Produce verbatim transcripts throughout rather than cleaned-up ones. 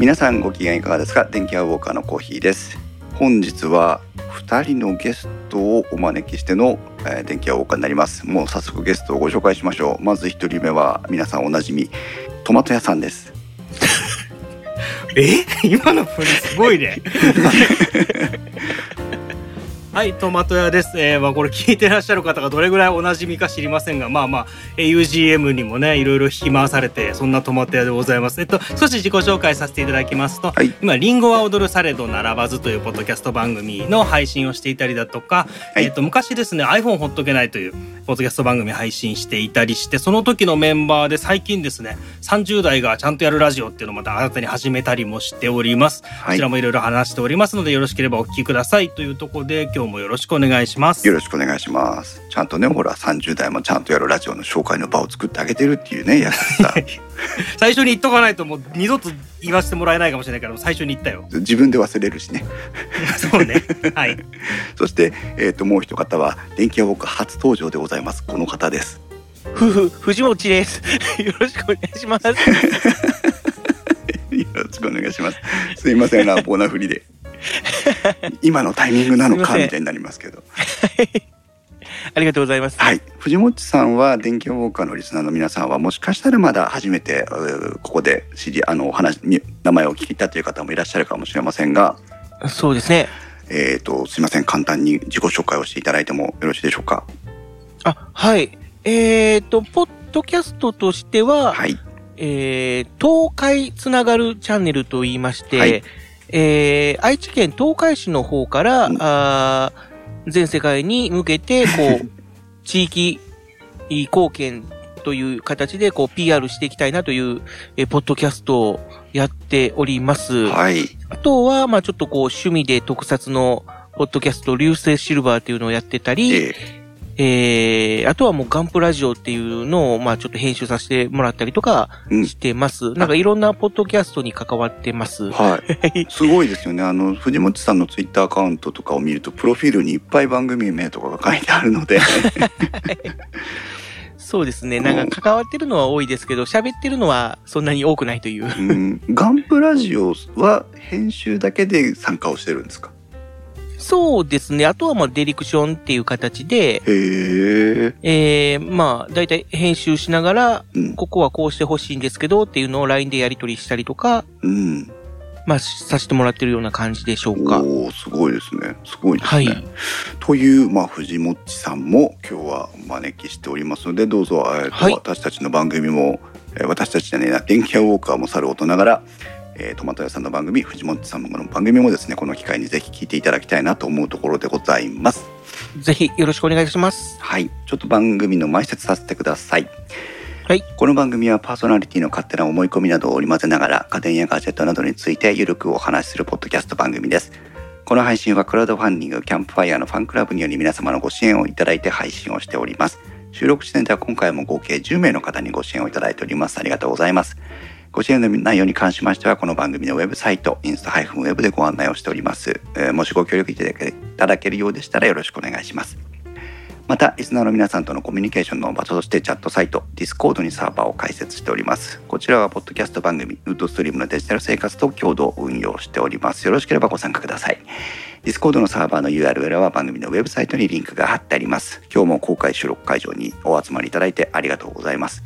皆さんご機嫌いかがですか？電気屋ウォーカーのコーヒーです。本日はふたりのゲストをお招きしての、えー、電気屋ウォーカーになります。もう早速ゲストをご紹介しましょう。まずひとりめは皆さんおなじみトマト屋さんです。え今のプリすごいね。はい、トマト屋です。えーまあ、これ聞いてらっしゃる方がどれぐらいおなじみか知りませんが、まあまあ ユージーエム にもねいろいろ引き回されて、そんなトマト屋でございます。えっと少し自己紹介させていただきますと、はい、今リンゴは踊るされど並ばずというポッドキャスト番組の配信をしていたりだとか、はい、えっと昔ですね iPhone ほっとけないというポッドキャスト番組配信していたりして、その時のメンバーで最近ですねさんじゅう代がちゃんとやるラジオっていうのをまた新たに始めたりもしております、はい、こちらもいろいろ話しておりますので、よろしければお聞きくださいというところで今日もよろしくお願いします。よろしくお願いします。ちゃんとねほらさんじゅう代もちゃんとやるラジオの紹介の場を作ってあげてるっていうね、やった最初に言っとかないともう二度と言わせてもらえないかもしれないから、最初に言ったよ。自分で忘れるしね。そうね、はい。そして、えー、ともう一方は電気屋ウォーカー初登場でございます。この方です。ふふ藤本です。よろしくお願いします。よろしくお願いします。すいません乱暴な振りで今のタイミングなのかみたいになりますけどありがとうございます、はい、藤本さんは電気屋ウォーカーのリスナーの皆さんはもしかしたらまだ初めてここで知りあのお話名前を聞いたという方もいらっしゃるかもしれませんが、そうですね、えーと、すいません簡単に自己紹介をしていただいてもよろしいでしょうか？あ、はい、えーと、ポッドキャストとしては、はい、えー、東海つながるチャンネルといいまして、はい、えー、愛知県東海市の方から、うん、あ全世界に向けてこう地域貢献という形でこう ピーアール していきたいなという、えー、ポッドキャストをやっております、はい、あとはまあちょっとこう趣味で特撮のポッドキャスト流星シルバーというのをやってたり、えーえー、あとはもうガンプラジオっていうのをまあちょっと編集させてもらったりとかしてます、うん、なんかいろんなポッドキャストに関わってます、はい、すごいですよね。あの藤本さんのツイッターアカウントとかを見るとプロフィールにいっぱい番組名とかが書いてあるのでそうですね、なんか関わってるのは多いですけど喋ってるのはそんなに多くないという、うん、ガンプラジオは編集だけで参加をしてるんですか？そうですね。あとはまあディレクションっていう形で、へえー、まあだいたい編集しながら、うん、ここはこうしてほしいんですけどっていうのを ライン でやり取りしたりとか、うん、まあさせてもらってるような感じでしょうか。おお、すごいですね。すごいですね。はい、というまあ藤本さんも今日はお招きしておりますので、どうぞ、えーとはい、私たちの番組も、えー、私たちじゃねえな、電気屋ウォーカーもさることながら。えー、トマト屋さんの番組、藤本さんの番組もですね、この機会にぜひ聞いていただきたいなと思うところでございます。ぜひよろしくお願いします。はい、ちょっと番組の前説させてください。はい、この番組はパーソナリティの勝手な思い込みなどを織り交ぜながら家電やガジェットなどについてゆるくお話しするポッドキャスト番組です。この配信はクラウドファンディングキャンプファイヤーのファンクラブにより皆様のご支援をいただいて配信をしております。収録時点では今回も合計じゅうめいの方にご支援をいただいております。ありがとうございます。ご支援の内容に関しましてはこの番組のウェブサイトインスタ -web でご案内をしております、えー、もしご協力いただけるようでしたらよろしくお願いします。またリスナーの皆さんとのコミュニケーションの場所としてチャットサイト Discord にサーバーを開設しております。こちらはポッドキャスト番組ウッドストリームのデジタル生活と共同運用しております。よろしければご参加ください。 Discord のサーバーの ユーアールエル は番組のウェブサイトにリンクが貼ってあります。今日も公開収録会場にお集まりいただいてありがとうございます。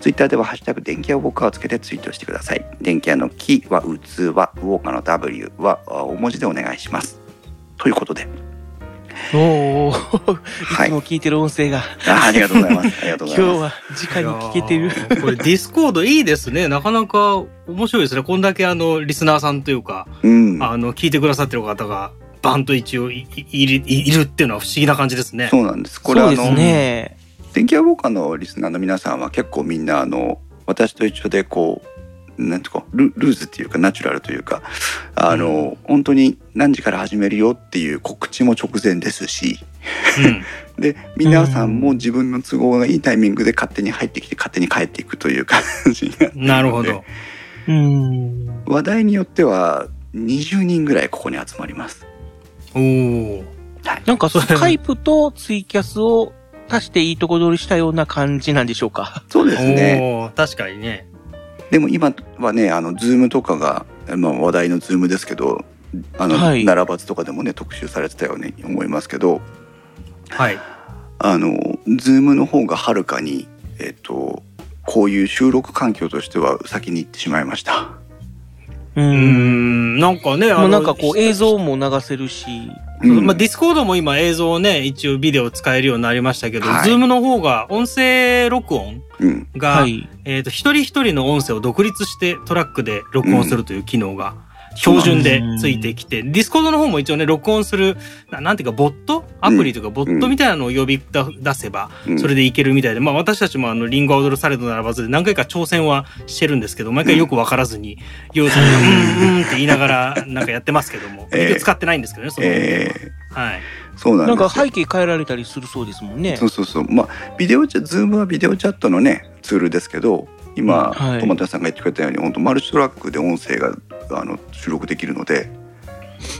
ツイッターではハッシュタグ電気屋ウォーカーをつけてツイートしてください。電気屋のキはウツはウォーカーの W は大文字でお願いします。ということで。おお、はい、いつも聞いてる音声が。あ, ありがとうございます。ありがとうございます。今日は直に聞けてる。これディスコードいいですね。なかなか面白いですね。こんだけあのリスナーさんというか、うん、あの聞いてくださってる方がバンと一応 い, い, い, いるっていうのは不思議な感じですね。そうなんです。これそうですね。あの電気屋ウォーカーのリスナーの皆さんは結構みんなあの私と一緒でこうなんていうか ル, ルーズっていうかナチュラルというかあの、うん、本当に何時から始めるよっていう告知も直前ですし、うん、で皆さんも自分の都合がいいタイミングで勝手に入ってきて勝手に帰っていくという感じになっているので、なるほど、うん、話題によってはにじゅうにんぐらいここに集まります。おー、はい、なんかスカイプとツイキャスを足していいとこ取りしたような感じなんでしょうか？そうですね。お、確かにね。でも今はね、あの Zoom とかがの話題のズームですけど、あの、はい、奈良罰とかでもね特集されてたように思いますけど、はい、あのズームの方がはるかに、えっと、こういう収録環境としては先に行ってしまいました。うーん、なんかね、あのなんかこう映像も流せるし、うん、まあ、ディスコードも今映像をね一応ビデオ使えるようになりましたけど、はい、Zoom の方が音声録音が、うん、はい、えーと、一人一人の音声を独立してトラックで録音するという機能が標準でついてきて、うん、ディスコードの方も一応ね録音する な, なんていうかボットアプリというかボットみたいなのを呼び出せばそれでいけるみたいで、まあ、私たちもあのリンゴは踊るされどならばずで何回か挑戦はしてるんですけど、毎回よく分からずに要するにうんうんって言いながらなんかやってますけども、結局使ってないんですけどね、その、えー、はい、そうなんですよ。なんか背景変えられたりするそうですもんね。そうそうそう、まあ、ビデオチャズームはビデオチャットのねツールですけど、今、はい、トマトさんが言ってくれたように本当マルチトラックで音声があの収録できるので、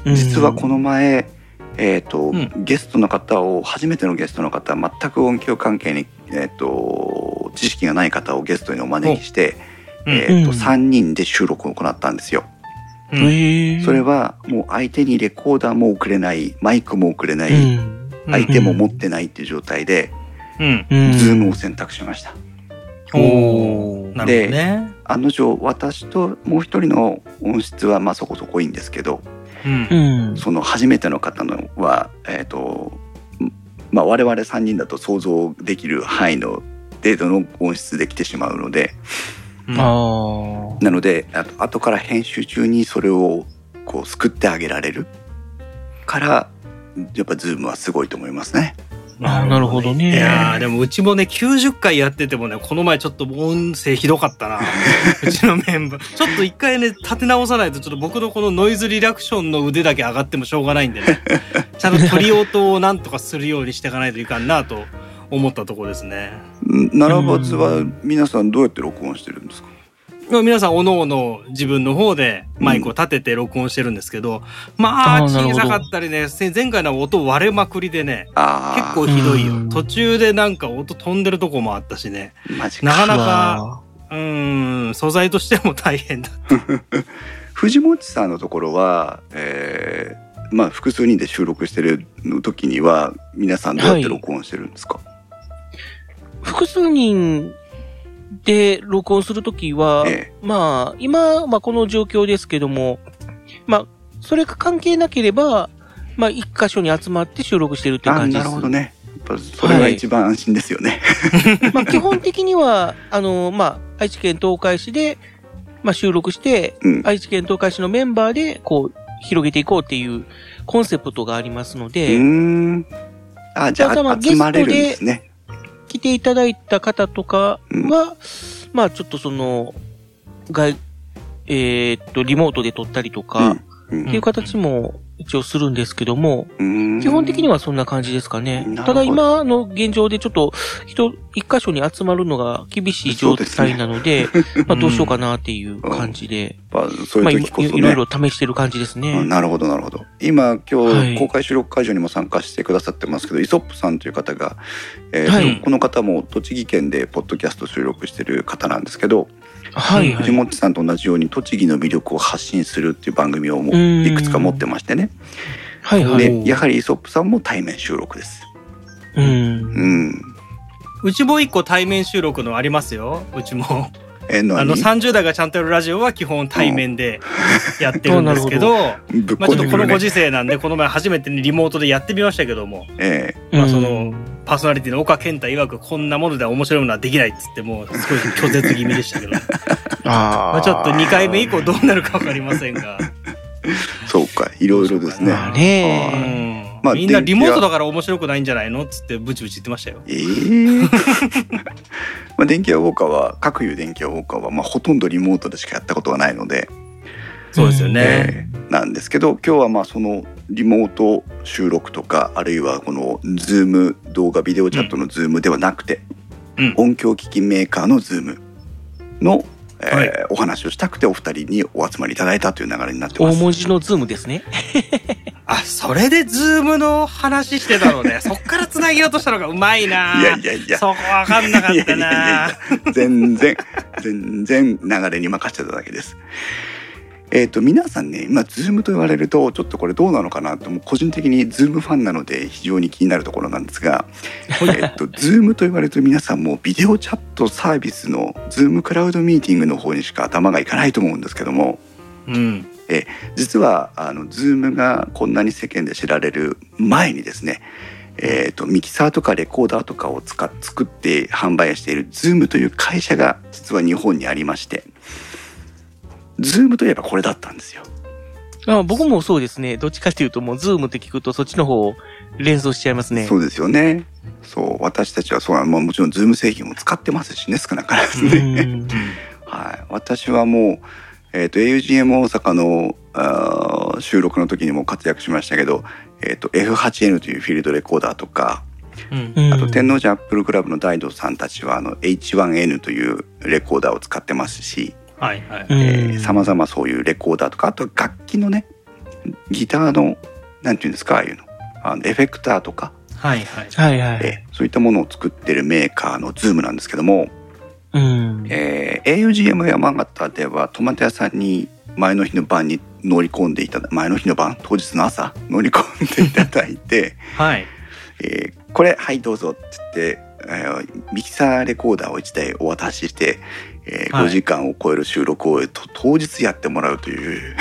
実はこの前、えーとうん、ゲストの方を初めてのゲストの方、全く音響関係に、えー、と知識がない方をゲストにお招きして、うん、えーとうん、さんにんで収録を行ったんですよ、うん、それはもう相手にレコーダーも送れない、マイクも送れない、うん、相手も持ってないっていう状態で、うんうん、Zoom を選択しました。おなるほどね。案の定私ともう一人の音質はまあそこそこいいんですけど、うん、その初めての方のは、えーとまあ、我々さんにんだと想像できる範囲の程度の音質できてしまうので、うん、なのであと後から編集中にそれをこう救ってあげられるからやっぱ Zoom はすごいと思いますね。ああ、なるほどね。いやでもうちもねきゅうじゅっかいやっててもね、この前ちょっと音声ひどかったなうちのメンバーちょっと一回ね立て直さないと、ちょっと僕のこのノイズリダクションの腕だけ上がってもしょうがないんでねちゃんと取り音をなんとかするようにしていかないといかんなと思ったところですね。ならばつは皆さんどうやって録音してるんですか？皆さんおのおの自分の方でマイクを立てて録音してるんですけど、うん、まあ小さかったりね、前回の音割れまくりでね、結構ひどいよ、うん、途中でなんか音飛んでるとこもあったしね、マジかなかなか、うーん、素材としても大変だ藤本さんのところは、えー、まあ複数人で収録してる時には皆さんどうやって録音してるんですか？はい、複数人で録音するときは、ええ、まあ今、まあ、この状況ですけども、まあそれが関係なければ、まあ一箇所に集まって収録してるっていう感じです。あ、なるほどね。やっぱそれが一番安心ですよね。はい、まあ基本的にはあのまあ愛知県東海市でまあ収録して、うん、愛知県東海市のメンバーでこう広げていこうっていうコンセプトがありますので、うーん、あ、じゃあ集まれるんですね。来ていただいた方とかは、うん、まあちょっとその外、えー、っとリモートで撮ったりとかっていう形も一応するんですけども、うん、基本的にはそんな感じですかね。ただ今の現状でちょっと人一箇所に集まるのが厳しい状態なので、そうですね、まあどうしようかなっていう感じで、うん、まあそういう時こそね、まあ、いろいろ試してる感じですね。うん、なるほどなるほど。今今日公開収録会場にも参加してくださってますけど、はい、イソップさんという方が、えーはい、この方も栃木県でポッドキャスト収録してる方なんですけど、はいはい、藤本さんと同じように栃木の魅力を発信するっていう番組をもいくつか持ってましてね、はいはい、でやはりイソップさんも対面収録です。うん、うん、うちも一個対面収録のありますよ。うちもえのあのさんじゅう代がちゃんとやるラジオは基本対面でやってるんですけど、うん、まあちょっとこのご時世なんでこの前初めてリモートでやってみましたけども、えーまあ、そのパーソナリティの岡健太曰くこんなものでは面白いものはできないっつってもうすごい拒絶気味でしたけどあ、まあ、ちょっとにかいめ以降どうなるか分かりませんがそうか、いろいろですね。まあね、うん、まあ、みんなリモートだから面白くないんじゃないのっつってブチブチ言ってましたよ。ええー、まあ電気屋ウォーカーは各有電気屋ウォーカーはまあほとんどリモートでしかやったことがないので、そうですよね、えー、なんですけど、今日はまあそのリモート収録とかあるいはこの Zoom 動画ビデオチャットの Zoom ではなくて、うん、音響機器メーカーの Zoom のえーはい、お話をしたくてお二人にお集まりいただいたという流れになってます。大文字のズームですねあ、それでズームの話してたのねそっからつなげようとしたのがうまいな。いやいやいや、そこ分かんなかったな。いやいやいや全然全然流れに任せてただけですえーと、皆さんね、今 Zoom と言われるとちょっとこれどうなのかなと、もう個人的に Zoom ファンなので非常に気になるところなんですが、えーと Zoom と言われると皆さんもうビデオチャットサービスの Zoom クラウドミーティングの方にしか頭がいかないと思うんですけども、うん、え実はあの Zoom がこんなに世間で知られる前にですね、えーと、ミキサーとかレコーダーとかを使っ作って販売している Zoom という会社が実は日本にありまして、ズームといえばこれだったんですよ。あ、僕もそうですね。どっちかというともうズームって聞くとそっちの方を連想しちゃいますね。そうですよね。そう、私たちはそうなの、まあ、もちろんズーム製品も使ってますしね、少なからずね。はい、私はもうえっと エーユージーエム 大阪のあ収録の時にも活躍しましたけど、えっと エフはちエヌ というフィールドレコーダーとか。うん、あと天王寺アップルクラブの大道さんたちはあの エイチワンエヌ というレコーダーを使ってますし、はいはい、えー、様々そういうレコーダーとか、あと楽器のね、ギターのなんていうんですか、ああいうの、あのエフェクターとか、はいはいはいはい、えー、そういったものを作ってるメーカーのズームなんですけども、うん、えー、エーユージーエム 山形ではトマト屋さんに前の日の晩に乗り込んでいただ前の日の晩当日の朝乗り込んでいただいて、はい、えー、これはいどうぞって言って、えー、ミキサーレコーダーをいちだいお渡しして、えー、ごじかんを超える収録を当日やってもらうという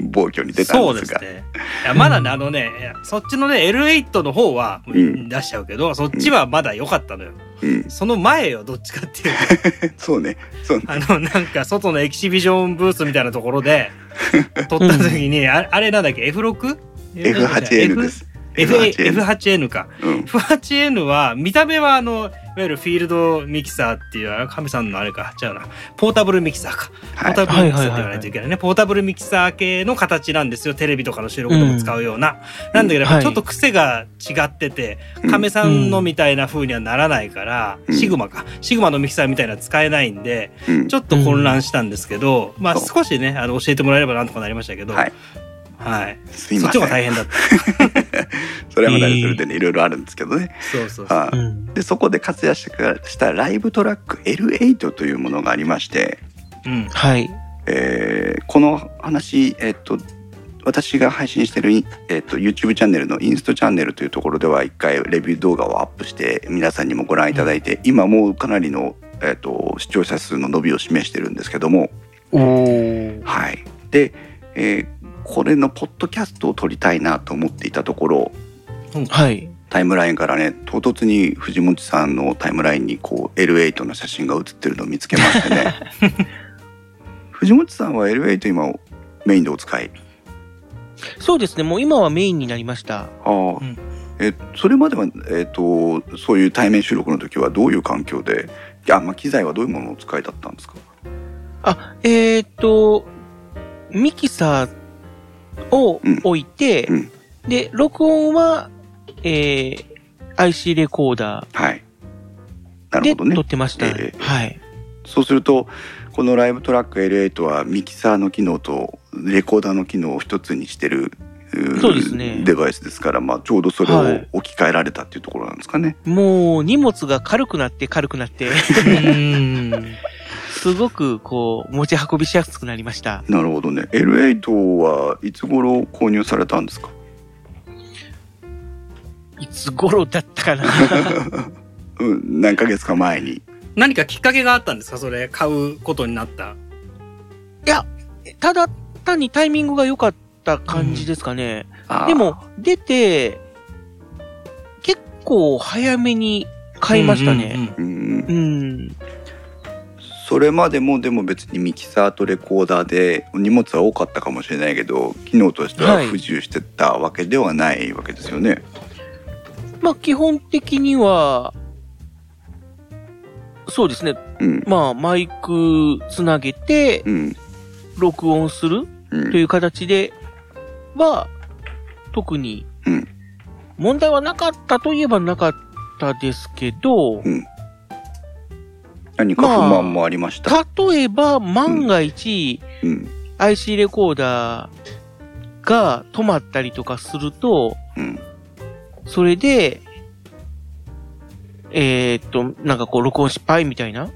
暴挙に出たんですが、そうですね、いやまだね、あのね、そっちのね エルエイト の方は出しちゃうけど、うん、そっちはまだ良かったのよ、うん、その前よ、どっちかっていうそうね、そうね、あのなんか外のエキシビジョンブースみたいなところで撮った時に、うん、あれなんだっけ エフろく？ エフはちエヌ です。エフはちエヌ か、うん、エフはちエヌ は見た目はあのいわゆるフィールドミキサーっていう神さんのあれか、違うな、ポータブルミキサーか、はい、ポータブルミキサーって言わないといけないね、はいはいはいはい、ポータブルミキサー系の形なんですよ、テレビとかの収録とか使うような、うん、なんだけど、うん、ちょっと癖が違ってて、はい、神さんのみたいな風にはならないから、うん、シグマかシグマのミキサーみたいなの使えないんで、うん、ちょっと混乱したんですけど、うん、まあ少しね、あの教えてもらえればなんとかなりましたけど、はいはい、すいません、そっちも大変だったそれはまだそれでね、いろいろあるんですけどね、そうそうそう、はあ、うん、でそこで活躍したライブトラック エルエイト というものがありまして、うん、はい、えー、この話、えー、っと私が配信してる、えー、っと YouTube チャンネルのインストチャンネルというところでは一回レビュー動画をアップして皆さんにもご覧いただいて、うん、今もうかなりの、えー、っと視聴者数の伸びを示してるんですけども、おー、はい、で、えーこれのポッドキャストを撮りたいなと思っていたところ、うん、はい、タイムラインからね、唐突に藤本さんのタイムラインにこう エルエイト の写真が写ってるのを見つけましてね藤本さんは エルエイト 今メインでお使い？そうですね、もう今はメインになりました。ああ、うん、えそれまでは、えー、とそういう対面収録の時はどういう環境で、あ、まあ、機材はどういうものをお使いだったんですか？あ、えっ、ー、とミキサーを置いて、うん、で録音は、えー、アイシー レコーダー、はい、なるほどね、で撮ってました、えー、はい。そうするとこのライブトラック エルエイト はミキサーの機能とレコーダーの機能を一つにしてる、そうですね、デバイスですから、まあ、ちょうどそれを置き換えられたっていうところなんですかね、はい、もう荷物が軽くなって軽くなってすごくこう持ち運びしやすくなりました。なるほどね。 エルエイト はいつ頃購入されたんですか？いつ頃だったかな、うん、何ヶ月か前に何かきっかけがあったんですか？それ買うことになった。いや、ただ単にタイミングが良かった感じですかね、うん、でも出て結構早めに買いましたね。うんうん、うんうん、それまでもでも別にミキサーとレコーダーで荷物は多かったかもしれないけど、機能としては不自由してたわけではないわけですよね、はい、まあ基本的にはそうですね、うん、まあマイクつなげて録音するという形では特に問題はなかったといえばなかったですけど、うん、何か不満もありました、まあ、例えば万が一、うんうん、アイシー レコーダーが止まったりとかすると、うん、それでえー、っとなんかこう録音失敗みたいな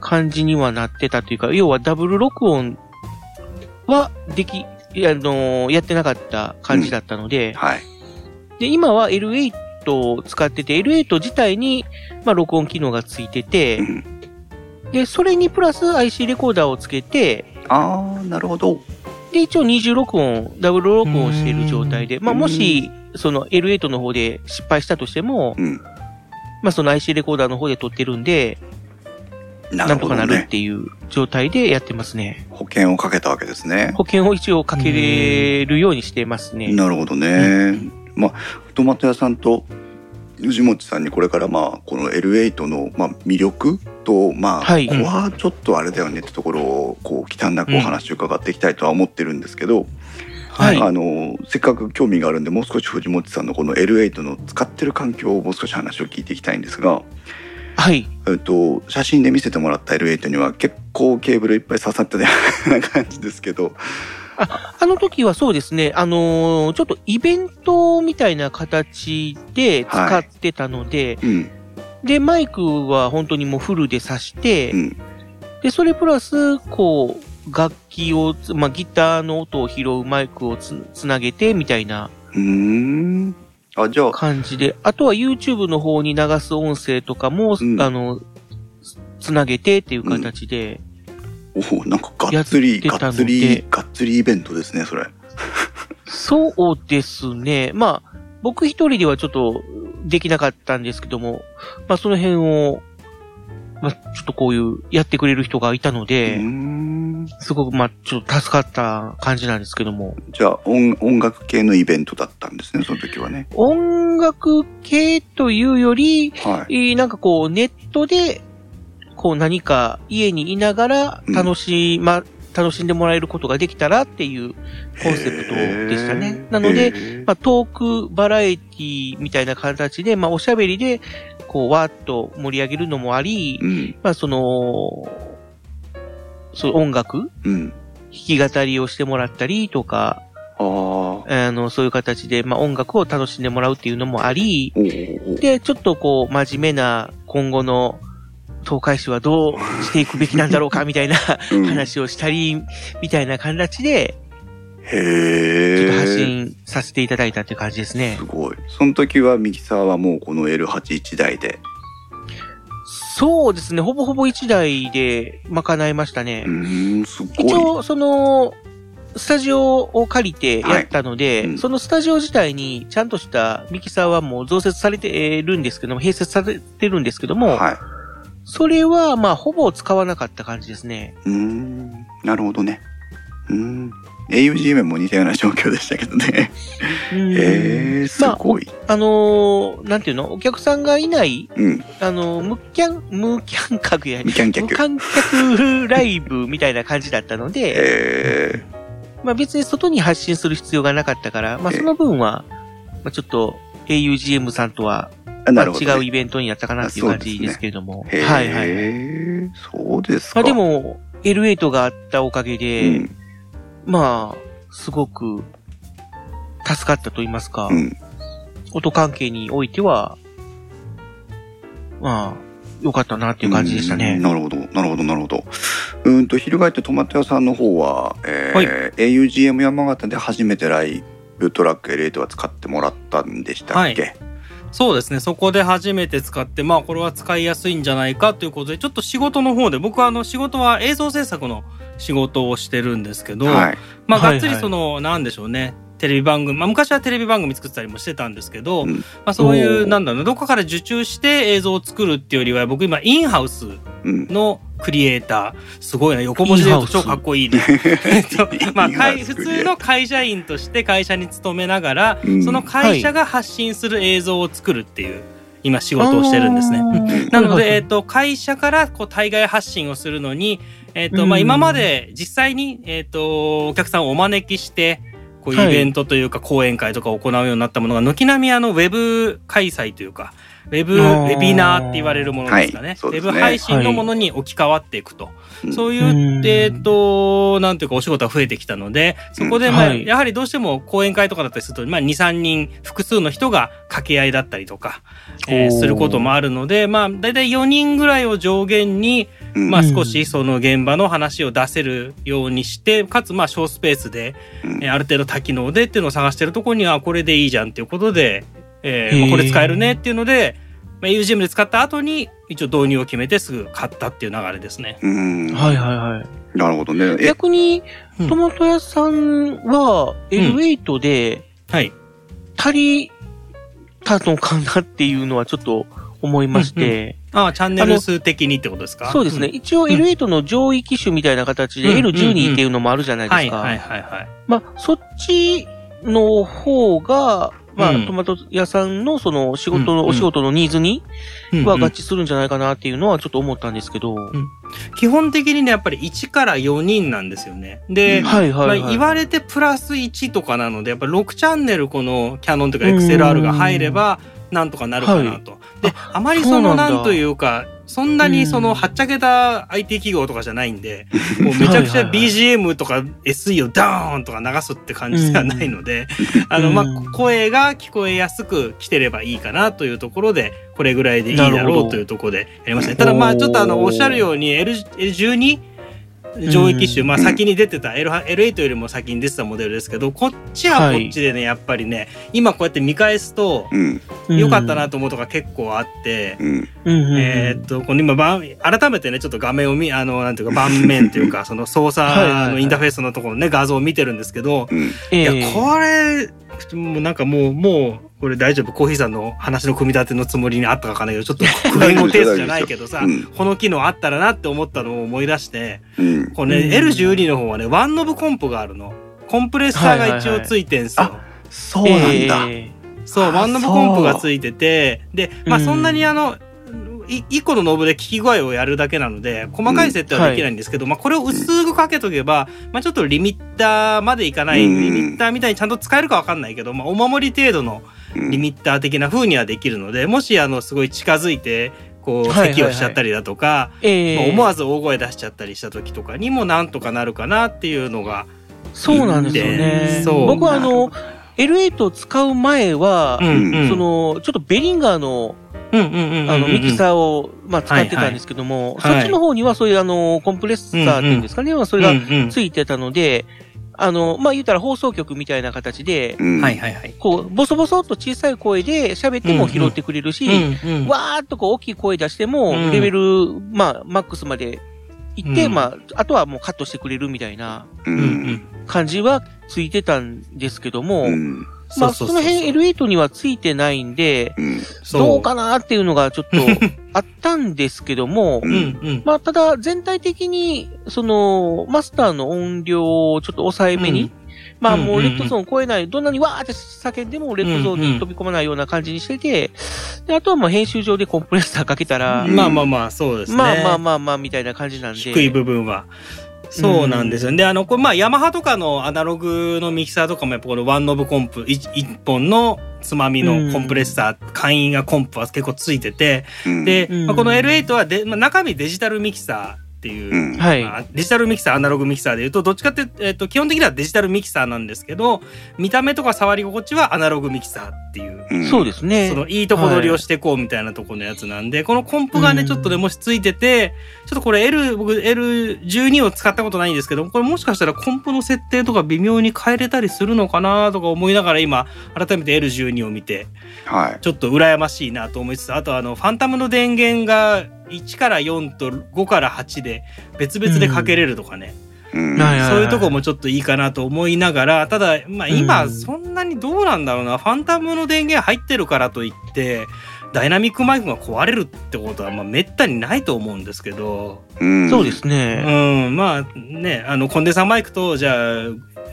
感じにはなってたというか、要はダブル録音はでき、あの、やってなかった感じだったので、うん、はい。で、今は エルエイト を使ってて、エルエイト 自体に、まあ、録音機能がついてて、うん、で、それにプラス アイシー レコーダーをつけて、あー、なるほど。で、一応二重録音、ダブル録音している状態で、まあ、もし、その エルエイト の方で失敗したとしても、うん、まあ、その アイシー レコーダーの方で撮ってるんで、なるほどね、なんとかなるっていう状態でやってますね。保険をかけたわけですね。保険を一応かけれるようにしてますね。なるほどね。うん、まあ、トマト屋さんと藤本さんにこれから、まあ、この エルエイト の、まあ、魅力と、まあ、はい、ここはちょっとあれだよねってところを、こう、忌憚なくお話を伺っていきたいとは思ってるんですけど、うん、はい、あの、せっかく興味があるんで、もう少し藤本さんのこの エルエイト の使ってる環境をもう少し話を聞いていきたいんですが、はい。えっと、写真で見せてもらった エルエイト には結構ケーブルいっぱい刺さったような感じですけど。あ、あの時はそうですね、あのー、ちょっとイベントみたいな形で使ってたので、はい、うん、で、マイクは本当にもうフルで挿して、うん、で、それプラス、こう、楽器を、まあ、ギターの音を拾うマイクを つ, つなげてみたいな。うーん。あ、じゃあ。感じで。あとは YouTube の方に流す音声とかも、うん、あの、つなげてっていう形で、うん。おお、なんかがっつり、がっつり、がっつりイベントですね、それ。そうですね。まあ、僕一人ではちょっとできなかったんですけども、まあその辺を、まあちょっとこういうやってくれる人がいたので、うーん、すごくまあちょっと助かった感じなんですけども。じゃあ音、音楽系のイベントだったんですね、その時はね。音楽系というより、はい、なんかこうネットで、こう何か家にいながら楽し、うん、ま、楽しんでもらえることができたらっていうコンセプトでしたね。なので、まあ、トークバラエティみたいな形で、まあ、おしゃべりで、こう、わーっと盛り上げるのもあり、うん、まあ、その、その音楽、うん、弾き語りをしてもらったりとか、ああの、そういう形で、まあ、音楽を楽しんでもらうっていうのもあり、で、ちょっとこう、真面目な今後の東海市はどうしていくべきなんだろうかみたいな、うん、話をしたり、みたいな形で、へー。ちょっと発信させていただいたって感じですね。すごい。その時はミキサーはもうこの エルはちいち 台で。そうですね。ほぼほぼいちだいで賄いましたね。うーん、すごい。一応、その、スタジオを借りてやったので、はい、うん、そのスタジオ自体にちゃんとしたミキサーはもう増設されてるんですけども、併設されてるんですけども、はい、それは、まあ、ほぼ使わなかった感じですね。うーん。なるほどね。うーん。エーユージーエム も似たような状況でしたけどね。えー、すごい。まあ、あのー、なんていうの、お客さんがいない、うん、あのー、無キャン、無キャン客や、無キャン客。無観客ライブみたいな感じだったので、えー、まあ別に外に発信する必要がなかったから、まあその分は、えー、まあちょっと エーユージーエム さんとは、まあ、違うイベントになったかなっていう感じですけれども。ね、はいはい。へ、そうですか。まあでも、エルエイト があったおかげで、うん、まあ、すごく助かったと言いますか、うん、音関係においては、まあ、良かったなっていう感じでしたね。なるほど、なるほど、なるほど。うんと、翻ってトマト屋さんの方は、えーはい、エーユージーエム 山形で初めてLivotrak エルエイト は使ってもらったんでしたっけ、はい、そうですね。そこで初めて使って、まあこれは使いやすいんじゃないかということで、ちょっと仕事の方で、僕はあの仕事は映像制作の仕事をしてるんですけど、はい、まあがっつりその、はいはい、なんでしょうね。テレビ番組、まあ昔はテレビ番組作ったりもしてたんですけど、うん、まあそういう、なんだろう、どこから受注して映像を作るっていうよりは、僕今インハウスのクリエイター、うん、すごいな、横文字で言うと超かっこいいね。まあ普通の会社員として会社に勤めながら、うん、その会社が発信する映像を作るっていう、今仕事をしてるんですね。なので、えっと、会社からこう対外発信をするのに、えっと、まあ今まで実際に、えっと、お客さんをお招きして、こうイベントというか講演会とかを行うようになったものが軒並みあのウェブ開催というかウェブ、ウェビナーって言われるものですかね。はい、ウェブ配信のものに置き換わっていくと。はい、そういう、えっと、なんていうかお仕事が増えてきたので、そこで、まあ、はい、やはりどうしても講演会とかだったりすると、まあ、に、さんにん、複数の人が掛け合いだったりとか、えー、することもあるので、まあ、だいたいよにんぐらいを上限に、まあ、少しその現場の話を出せるようにして、かつ、まあ、小スペースで、えー、ある程度多機能でっていうのを探してるところには、これでいいじゃんっていうことで、えーまあ、これ使えるねっていうので、まあ、ユージーエム で使った後に一応導入を決めてすぐ買ったっていう流れですね。うん、はいはいはい。なるほどね。逆に、トマト屋さんは エルエイト で、うん、はい。足りたのかなっていうのはちょっと思いまして。うんうん、ああ、チャンネル数的にってことですか？そうですね。一応 エルエイト の上位機種みたいな形で エルじゅうに っていうのもあるじゃないですか。はいはいはい。まあ、そっちの方が、まあ、うん、トマト屋さんのその仕事の、うんうん、お仕事のニーズには合致するんじゃないかなっていうのはちょっと思ったんですけど。うん、基本的にね、やっぱりいちからよにんなんですよね。で、はいはいはい、まあ、言われてプラスいちとかなので、やっぱろくチャンネルこのキャノンとか エックスエルアール が入ればなんとかなるかなと。はい、で、あまりそのなんというか、そんなにそのはっちゃけた アイティー 企業とかじゃないんで、もうめちゃくちゃ ビージーエム とか エスイー をダーンとか流すって感じではないので、あの、ま、声が聞こえやすく来てればいいかなというところで、これぐらいでいいだろうというところでやりましたね。ただまあちょっとあの、おっしゃるように エルじゅうに 上位機種、まあ先に出てた エルエイト よりも先に出てたモデルですけど、こっちはこっちでね、やっぱりね、今こうやって見返すと、良かったなと思うとか結構あって、えっと、この今、改めてね、ちょっと画面を見、あの、なんていうか、盤面というか、その操作のインターフェースのところのね、画像を見てるんですけど、いや、これ、なんかもう、もう、これ大丈夫？コーヒーさんの話の組み立てのつもりにあったかわかんないけど、ちょっと苦言のテースじゃないけどさ、うん、この機能あったらなって思ったのを思い出して、うん、このね、うん、エルじゅうに の方はね、ワンノブコンポがあるの。コンプレッサーが一応ついてんすよ。はいはいはい、あ、そうなんだ。えー、そう、ワンノブコンポがついてて、で、まあそんなにあの、一個のノブで聞き具合をやるだけなので、細かい設定はできないんですけど、うん、はい、まあこれを薄くかけとけば、まあちょっとリミッターまでいかない、うん、リミッターみたいにちゃんと使えるかわかんないけど、まあお守り程度のリミッター的な風にはできるので、もしあのすごい近づいて、こう、咳をしちゃったりだとか、思わず大声出しちゃったりした時とかにもなんとかなるかなっていうのが。そうなんですよね。そう。僕はあの、エルエイト を使う前は、うんうん、その、ちょっとベリンガーの、あの、ミキサーを、まあ、使ってたんですけども、はいはい、そっちの方には、そういう、あの、コンプレッサーっていうんですかね、うんうん、それがついてたので、うんうん、あの、まあ、言ったら放送局みたいな形で、うん、こう、ボソボソっと小さい声で喋っても拾ってくれるし、うんうん、わーっとこう、大きい声出しても、レベル、うん、まあ、マックスまで行って、うん、まあ、あとはもうカットしてくれるみたいな、感じはついてたんですけども、うん、まあ、その辺 エルエイト にはついてないんで、うん、どうかなっていうのがちょっとあったんですけども、うん、まあ、ただ全体的に、その、マスターの音量をちょっと抑えめに、うん、まあもうレッドゾーンを超えない、どんなにわーって叫んでもレッドゾーンに飛び込まないような感じにしてて、で、あとはもう編集上でコンプレッサーかけたら、まあまあまあ、そうですね。まあまあまあまあ、みたいな感じなんで。低い部分は。そうなんですよね。で、あの、これ、まあ、ヤマハとかのアナログのミキサーとかもやっぱこのワンノブコンプ、一本のつまみのコンプレッサー、簡易がコンプは結構ついてて、で、まあ、この エルエイト はで、まあ、中身デジタルミキサーっていう、はい、まあ、デジタルミキサー、アナログミキサーでいうと、どっちかって、えっと、基本的にはデジタルミキサーなんですけど、見た目とか触り心地はアナログミキサーっていう。そうですね。その、いいとこ取りをしてこうみたいなところのやつなんで、はい、このコンプがね、ちょっとね、もしついてて、ちょっとこれ L、僕 エルじゅうに を使ったことないんですけど、これもしかしたらコンプの設定とか微妙に変えれたりするのかなとか思いながら今、改めて エルじゅうに を見て、はい、ちょっと羨ましいなと思いつつ、あとあの、ファンタムの電源が、いちからよんとごからはちで別々でかけれるとかね、うんうん、そういうとこもちょっといいかなと思いながら、ただ、まあ、今そんなにどうなんだろうな、うん、ファンタムの電源入ってるからといってダイナミックマイクが壊れるってことはまあめったにないと思うんですけど、うん、そうですね、うん、まあね、あのコンデンサーマイクとじゃあ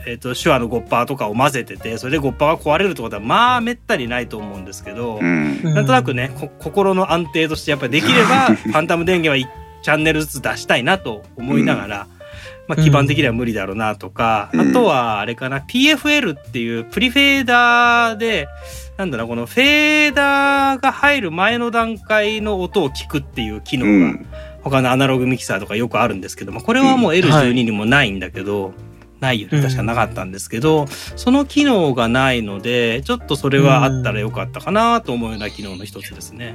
えっと、手話のゴッパーとかを混ぜてて、それでゴッパーが壊れるってことは、まあ、めったにないと思うんですけど、うん、なんとなくね、こ、心の安定として、やっぱりできれば、ファンタム電源はいちチャンネルずつ出したいなと思いながら、うん、まあ、基盤的には無理だろうなとか、うん、あとは、あれかな、ピーエフエル っていうプリフェーダーで、なんだろう、このフェーダーが入る前の段階の音を聞くっていう機能が、うん、他のアナログミキサーとかよくあるんですけど、まあ、これはもう エルじゅうに にもないんだけど、うんはいないよね、確かなかったんですけど、うん、その機能がないのでちょっとそれはあったらよかったかなと思うような機能の一つですね。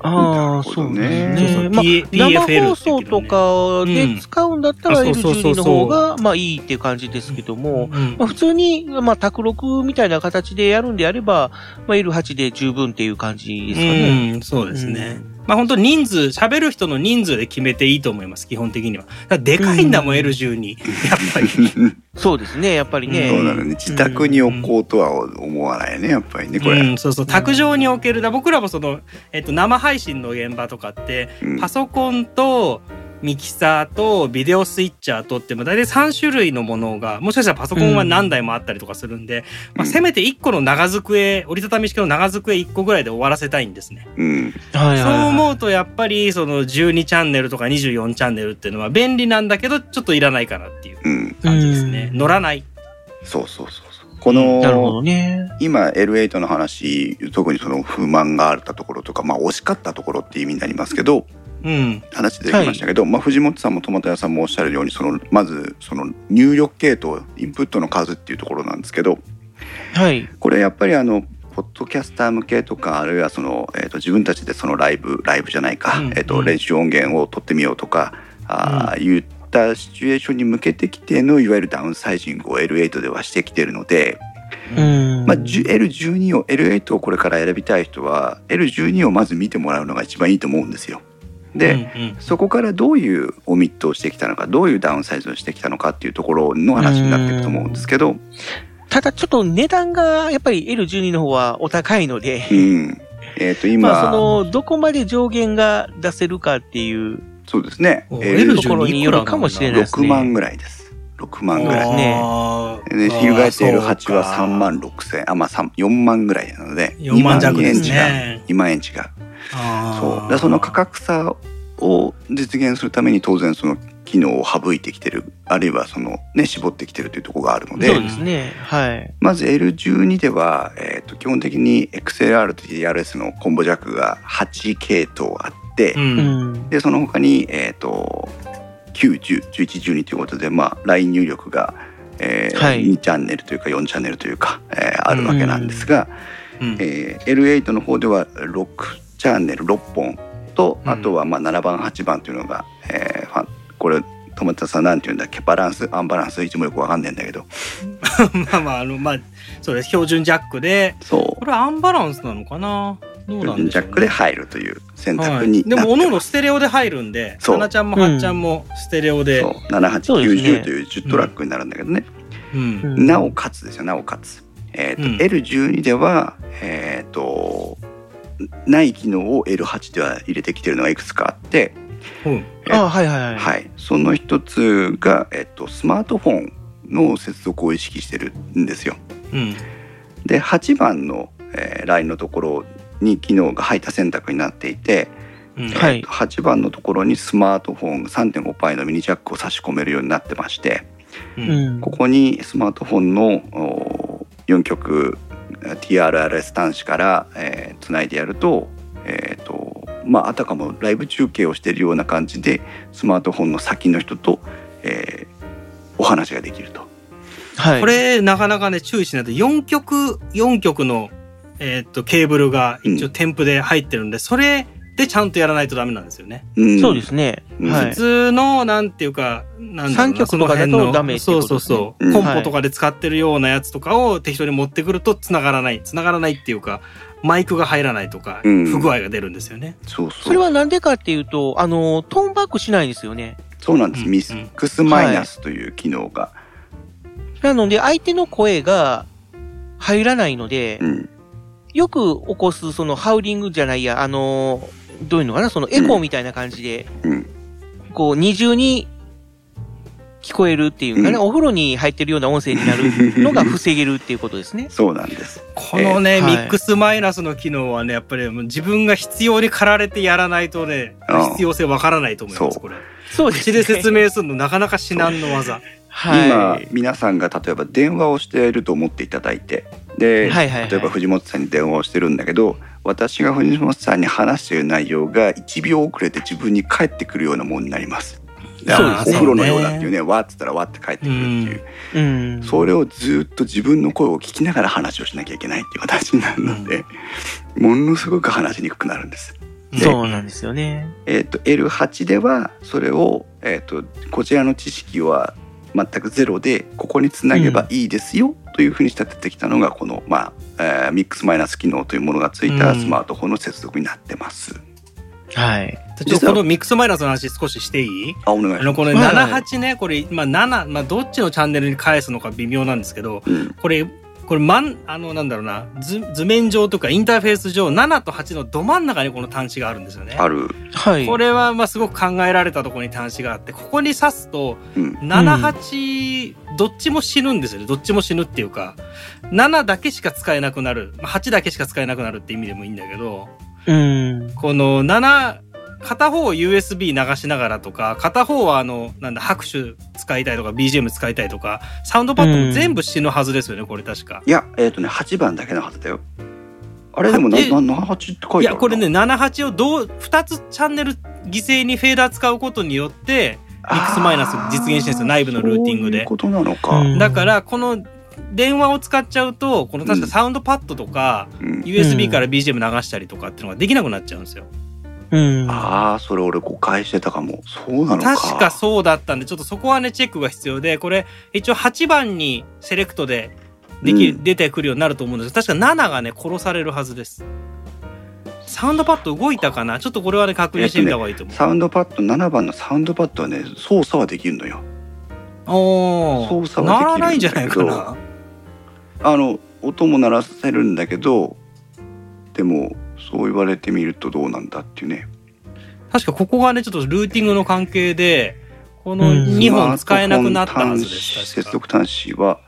ああ、そうね。そうそう、まあ、生放送とかで使うんだったら エルじゅうに の方がまあいいっていう感じですけども、うんまあ、普通にまあ卓録みたいな形でやるんであれば、まあ、エルはち で十分っていう感じですかね。うん、そうですね。うんまあ本当に人数、喋る人の人数で決めていいと思います、基本的には。だでかいんだもん、うん、エルじゅうに。やっぱり。そうですね、やっぱりね。そうなのね。自宅に置こうとは思わないね、やっぱりね、これ。うん、そうそう、卓上に置ける。だ僕らもその、えっと、生配信の現場とかって、うん、パソコンと、ミキサーとビデオスイッチャーとって大体さん種類のものがもしかしたらパソコンは何台もあったりとかするんで、うんまあ、せめていっこの長机折りたたみ式の長机いっこぐらいで終わらせたいんですね、うんはいはいはい、そう思うとやっぱりそのじゅうにチャンネルとかにじゅうよんチャンネルっていうのは便利なんだけどちょっといらないかなっていう感じですね、うん、乗らないそうそうそうこの、なるほどね、今 エルはち の話特にその不満があったところとか、まあ、惜しかったところって意味になりますけどうん、話できましたけど、はいまあ、藤本さんもトマト屋さんもおっしゃるようにそのまずその入力系統インプットの数っていうところなんですけど、はい、これやっぱりあのポッドキャスター向けとかあるいはその、えー、と自分たちでそのライブライブじゃないか、うんうんえー、と練習音源を撮ってみようとか、うん、あ言ったシチュエーションに向けてきてのいわゆるダウンサイジングを エルはち ではしてきてるので、うんまあ、エルじゅうに を エルはち をこれから選びたい人は エルじゅうに をまず見てもらうのが一番いいと思うんですよ。で、うんうん、そこからどういうオミットをしてきたのかどういうダウンサイズをしてきたのかっていうところの話になっていくと思うんですけど、ただちょっと値段がやっぱり エルじゅうに の方はお高いので、うんえー、と今、まあ、そのどこまで上限が出せるかっていうそうですね、えー、ところによるかもしれないですね。ろくまんぐらいですろくまんぐらいね。ひるがえているはちはさんまんろくせんあ、まあ、よんまんぐらいなのでよんまん弱ですね。にまん円違うあそうだその価格差を実現するために当然その機能を省いてきてるあるいはその、ね、絞ってきてるというところがあるの で, そうです、ねはい、まず エルじゅうに では、えー、と基本的に エックスエルアール と ティーアールエス のコンボジャックがはち系統あって、うん、でその他に、えー、ときゅう、じゅう、じゅういち、じゅうにということで、まあ、ライン 入力が、えーはい、にチャンネルというかよんチャンネルというか、えー、あるわけなんですが、うんえー、エルはち の方ではろくチャンネルろっぽんとあとはまあななばんはちばんというのが、うんえー、これ友達さんなんていうんだっけバランスアンバランスいつもよくわかんないんだけどまあまああのまあそうです標準ジャックでそうこれアンバランスなのかなどうなんでしょうね、ジャックで入るという選択になってます、はい、でもおのおのステレオで入るんでななちゃんもはちちゃんもステレオで、うん、ななはちきゅうじゅうというじゅうトラックになるんだけどね、うんうん、なおかつですよなおかつ、えーとうん、エルじゅうに ではえっ、ー、とない機能を エルはち では入れてきてるのがいくつかあって、うん、あはいはいはい、はい、その一つが、えっと、スマートフォンの接続を意識してるんですよ、うん、ではちばんの、えー、ライン のところに機能が入った選択になっていて、うんえー、とはちばんのところにスマートフォン さんてんご パイのミニジャックを差し込めるようになってまして、うん、ここにスマートフォンのよん極ティーアールアールエス 端子から、えー、つないでやると、えーとまあ、あたかもライブ中継をしているような感じでスマートフォンの先の人と、えー、お話ができると、はい、これなかなかね注意しないとよん極よん極の、えー、とケーブルが一応添付で入ってるんで、うん、それでちゃんとやらないとダメなんですよね、うん、そうですね、はい、普通のなんていうかなんだろうなさん局とかだとダメってことですね。そうそうそう、うん、コンポとかで使ってるようなやつとかを適当に持ってくるとつながらないつながらないっていうかマイクが入らないとか不具合が出るんですよね、うん、そうそうそれはなんでかっていうとあのトーンバックしないんですよね。そうなんです、うん、ミックスマイナスという機能が、はい、なので相手の声が入らないので、うん、よく起こすそのハウリングじゃないやあのどういうのかなそのエコーみたいな感じで、うん、こう二重に聞こえるっていうかね、うん、お風呂に入ってるような音声になるのが防げるっていうことですね。そうなんです。このね、えー、ミックスマイナスの機能はねやっぱり自分が必要に駆られてやらないとね必要性わからないと思います。これそうです、ね、口で説明するのなかなか至難の技、はい、今皆さんが例えば電話をしていると思っていただいてで、はいはいはい、例えば藤本さんに電話をしてるんだけど、私が藤本さんに話している内容がいちびょう遅れて自分に返ってくるようなものになります。お風呂のようだっていうね、わーって言ったらわーって帰ってくるっていう、うんうん、それをずっと自分の声を聞きながら話をしなきゃいけないっていう形になるので、うん、ものすごく話しにくくなるんです。でそうなんですよね、えー、と エルはち ではそれを、えー、とこちらの知識は全くゼロでここにつなげばいいですよというふうに仕立ててきたのがこの、まあえー、ミックスマイナス機能というものがついたスマートフォンの接続になってます、うんはい、ちょっとこのミックスマイナスの話少ししていい？あ、お願いします。あのこのななはちね、これ、まあ、なな、まあ、どっちのチャンネルに返すのか微妙なんですけど、うん、これこれまんあのなんだろうな、図、図面上とかインターフェース上ななとはちのど真ん中にこの端子があるんですよね。ある。はい。これはまあすごく考えられたところに端子があって、ここに刺すと、うん、ななはちどっちも死ぬんですよね。どっちも死ぬっていうかななだけしか使えなくなる、はちだけしか使えなくなるって意味でもいいんだけど、うん、このなな片方 ユーエスビー 流しながらとか、片方はあのなんだ拍手使いたいとか ビージーエム 使いたいとか、サウンドパッドも全部死ぬはずですよね、うん、これ確か。いやえっ、ー、とねはちばんだけのはずだよ。あれでもななはちって書いてあるな。いやこれねななはちをどうふたつチャンネル犠牲にフェーダー使うことによってミックスマイナス実現してるんですよ、内部のルーティングで。そういうことなのか。だからこの電話を使っちゃうと、この確かサウンドパッドとか、うん、ユーエスビー から ビージーエム 流したりとかっていうのができなくなっちゃうんですよ、うん、ああそれ俺誤解してたかも。そうなのか。確かそうだったんで、ちょっとそこはねチェックが必要で、これ一応はちばんにセレクトで、 でき、うん、出てくるようになると思うんですけど、確かなながね殺されるはずです。サウンドパッド動いたかな、ちょっとこれはね確認してみた方がいいと思う、えっとね、サウンドパッドななばんのサウンドパッドはね操作はできるのよ。おー操作はできるんだけど、ならないんじゃないかな。あの音も鳴らせるんだけど、でもそう言われてみるとどうなんだっていうね。確かここがねちょっとルーティングの関係でこのにほん使えなくなったはずです、うん、接続端子は、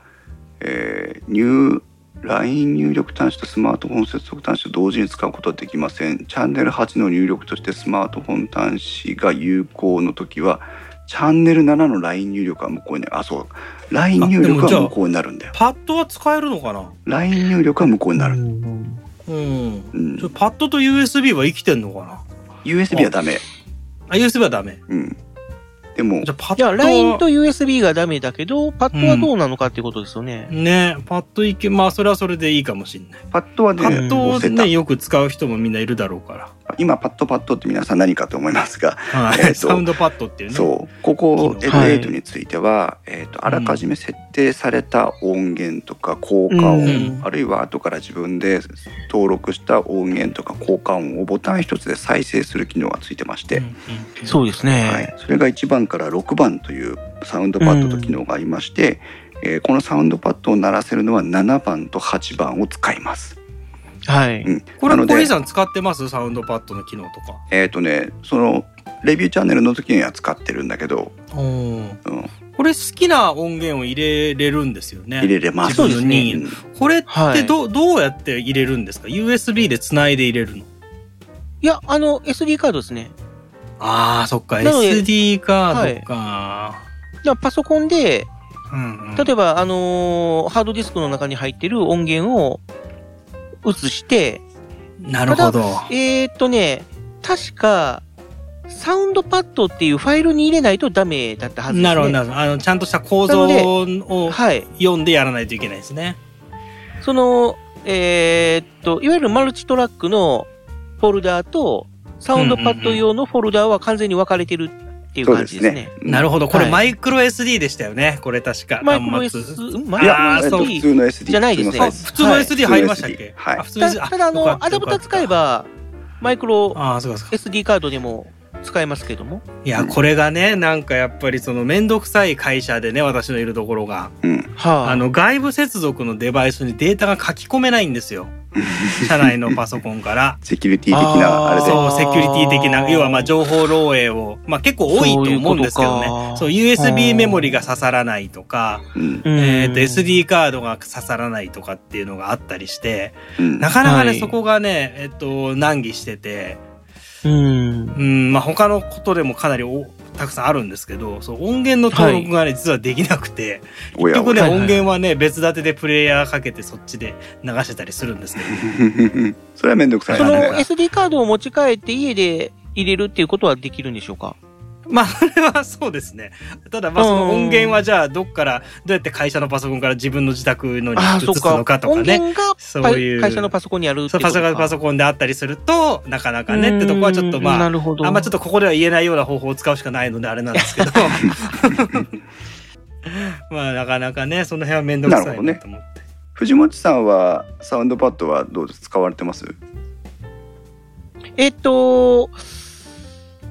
えー、ライン 入力端子とスマートフォン接続端子を同時に使うことはできません。チャンネルはちの入力としてスマートフォン端子が有効の時はチャンネルななの ライン 入力は向こうに、あ、そう ライン 入力は向こうになるんだよ。パッドは使えるのかな。 ライン 入力は向こうになる、うんうん、ちょパッドと ユーエスビー は生きてんのかな。 ユーエスビー はダメ。あ、 ユーエスビー はダメ、うん、でもじゃパッドは ライン と ユーエスビー がダメだけどパッドはどうなのかっていうことですよね、うん、ねパッドいけ、まあそれはそれでいいかもしれない。パッドはね、パッドをねよく使う人もみんないるだろうから、今パッドパッドって皆さん何かと思いますが、はいえー、サウンドパッドっていうね。そうここ エフエイト については、はいえー、とあらかじめ設定された音源とか効果音、うん、あるいは後から自分で登録した音源とか効果音をボタン一つで再生する機能がついてまして、うんうん、そうですね、はい、それがいちばんからろくばんというサウンドパッドと機能がありまして、うんえー、このサウンドパッドを鳴らせるのはななばんとはちばんを使います。はいうん、これは小井さん使ってます？サウンドパッドの機能とか。えっ、ー、とねそのレビューチャンネルの時には使ってるんだけど、うん、これ好きな音源を入れれるんですよね。入れれます。そうですね、うん、これって ど,、はい、どうやって入れるんですか？ ユーエスビー でつないで入れるの？いやあの エスディー カードですね。ああそっか エスディー カードか、はい、だからパソコンで、うんうん、例えば、あのー、ハードディスクの中に入ってる音源を移して、なるほど。えー、っとね、確かサウンドパッドっていうファイルに入れないとダメだったはずですね。なるほど、なるほど。あのちゃんとした構造を、はい、読んでやらないといけないですね。そのえー、っといわゆるマルチトラックのフォルダーとサウンドパッド用のフォルダーは完全に分かれてるっていう感じですね。うん、なるほど。これマイクロ エスディー でしたよね。これ確か。マイクロ S、マイクロ エスディー 普通の エスディー じゃないですね。普通の エスディー 入りましたっけ？はい。あ、普通の エスディー。ただあのアダプター使えばマイクロ エスディー カードでも使えますけども。いやこれがねなんかやっぱりそのめんどくさい会社でね私のいるところが、うん、あの外部接続のデバイスにデータが書き込めないんですよ。社内のパソコンからセキュリティ的なあれで、そうセキュリティ的な要はまあ情報漏洩をまあ結構多いと思うんですけどね。そういう ユーエスビー メモリが刺さらないとか、うん、えーと エスディー カードが刺さらないとかっていうのがあったりして、うん、なかなかね、はい、そこがねえっと難儀してて、うん、うんまあ他のことでもかなりたくさんあるんですけど、そう音源の登録がね、はい、実はできなくて、結局ね、音源はね、別立てでプレイヤーかけてそっちで流してたりするんですけど。それはめんどくさいな。その エスディー カードを持ち帰って家で入れるっていうことはできるんでしょうか？まあ、それはそうですね。ただ、まあ、その音源はじゃあ、どっから、どうやって会社のパソコンから自分の自宅のに移すのかとかね。そういう。会社のパソコンにあるってことか。そう、パソコンであったりすると、なかなかねってとこはちょっとまあ、あんまちょっとここでは言えないような方法を使うしかないので、あれなんですけど。まあ、なかなかね、その辺はめんどくさいなと思って。ね、藤本さんは、サウンドパッドはどう使われてます？えっと、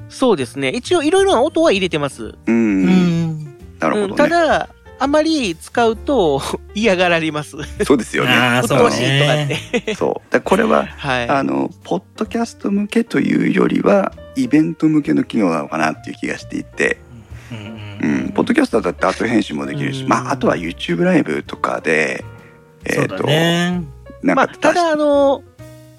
そうですね。一応いろいろな音は入れてます。うん。うん。なるほどね。ただ、あまり使うと嫌がられます。そうですよね。うっとうしいとかって。そう。だこれは、はい、あの、ポッドキャスト向けというよりは、イベント向けの機能なのかなっていう気がしていて、うん。うん。ポッドキャストだって後編集もできるし、まあ、あとは YouTube ライブとかで、えっと、なんか、まあ、ただ、あの、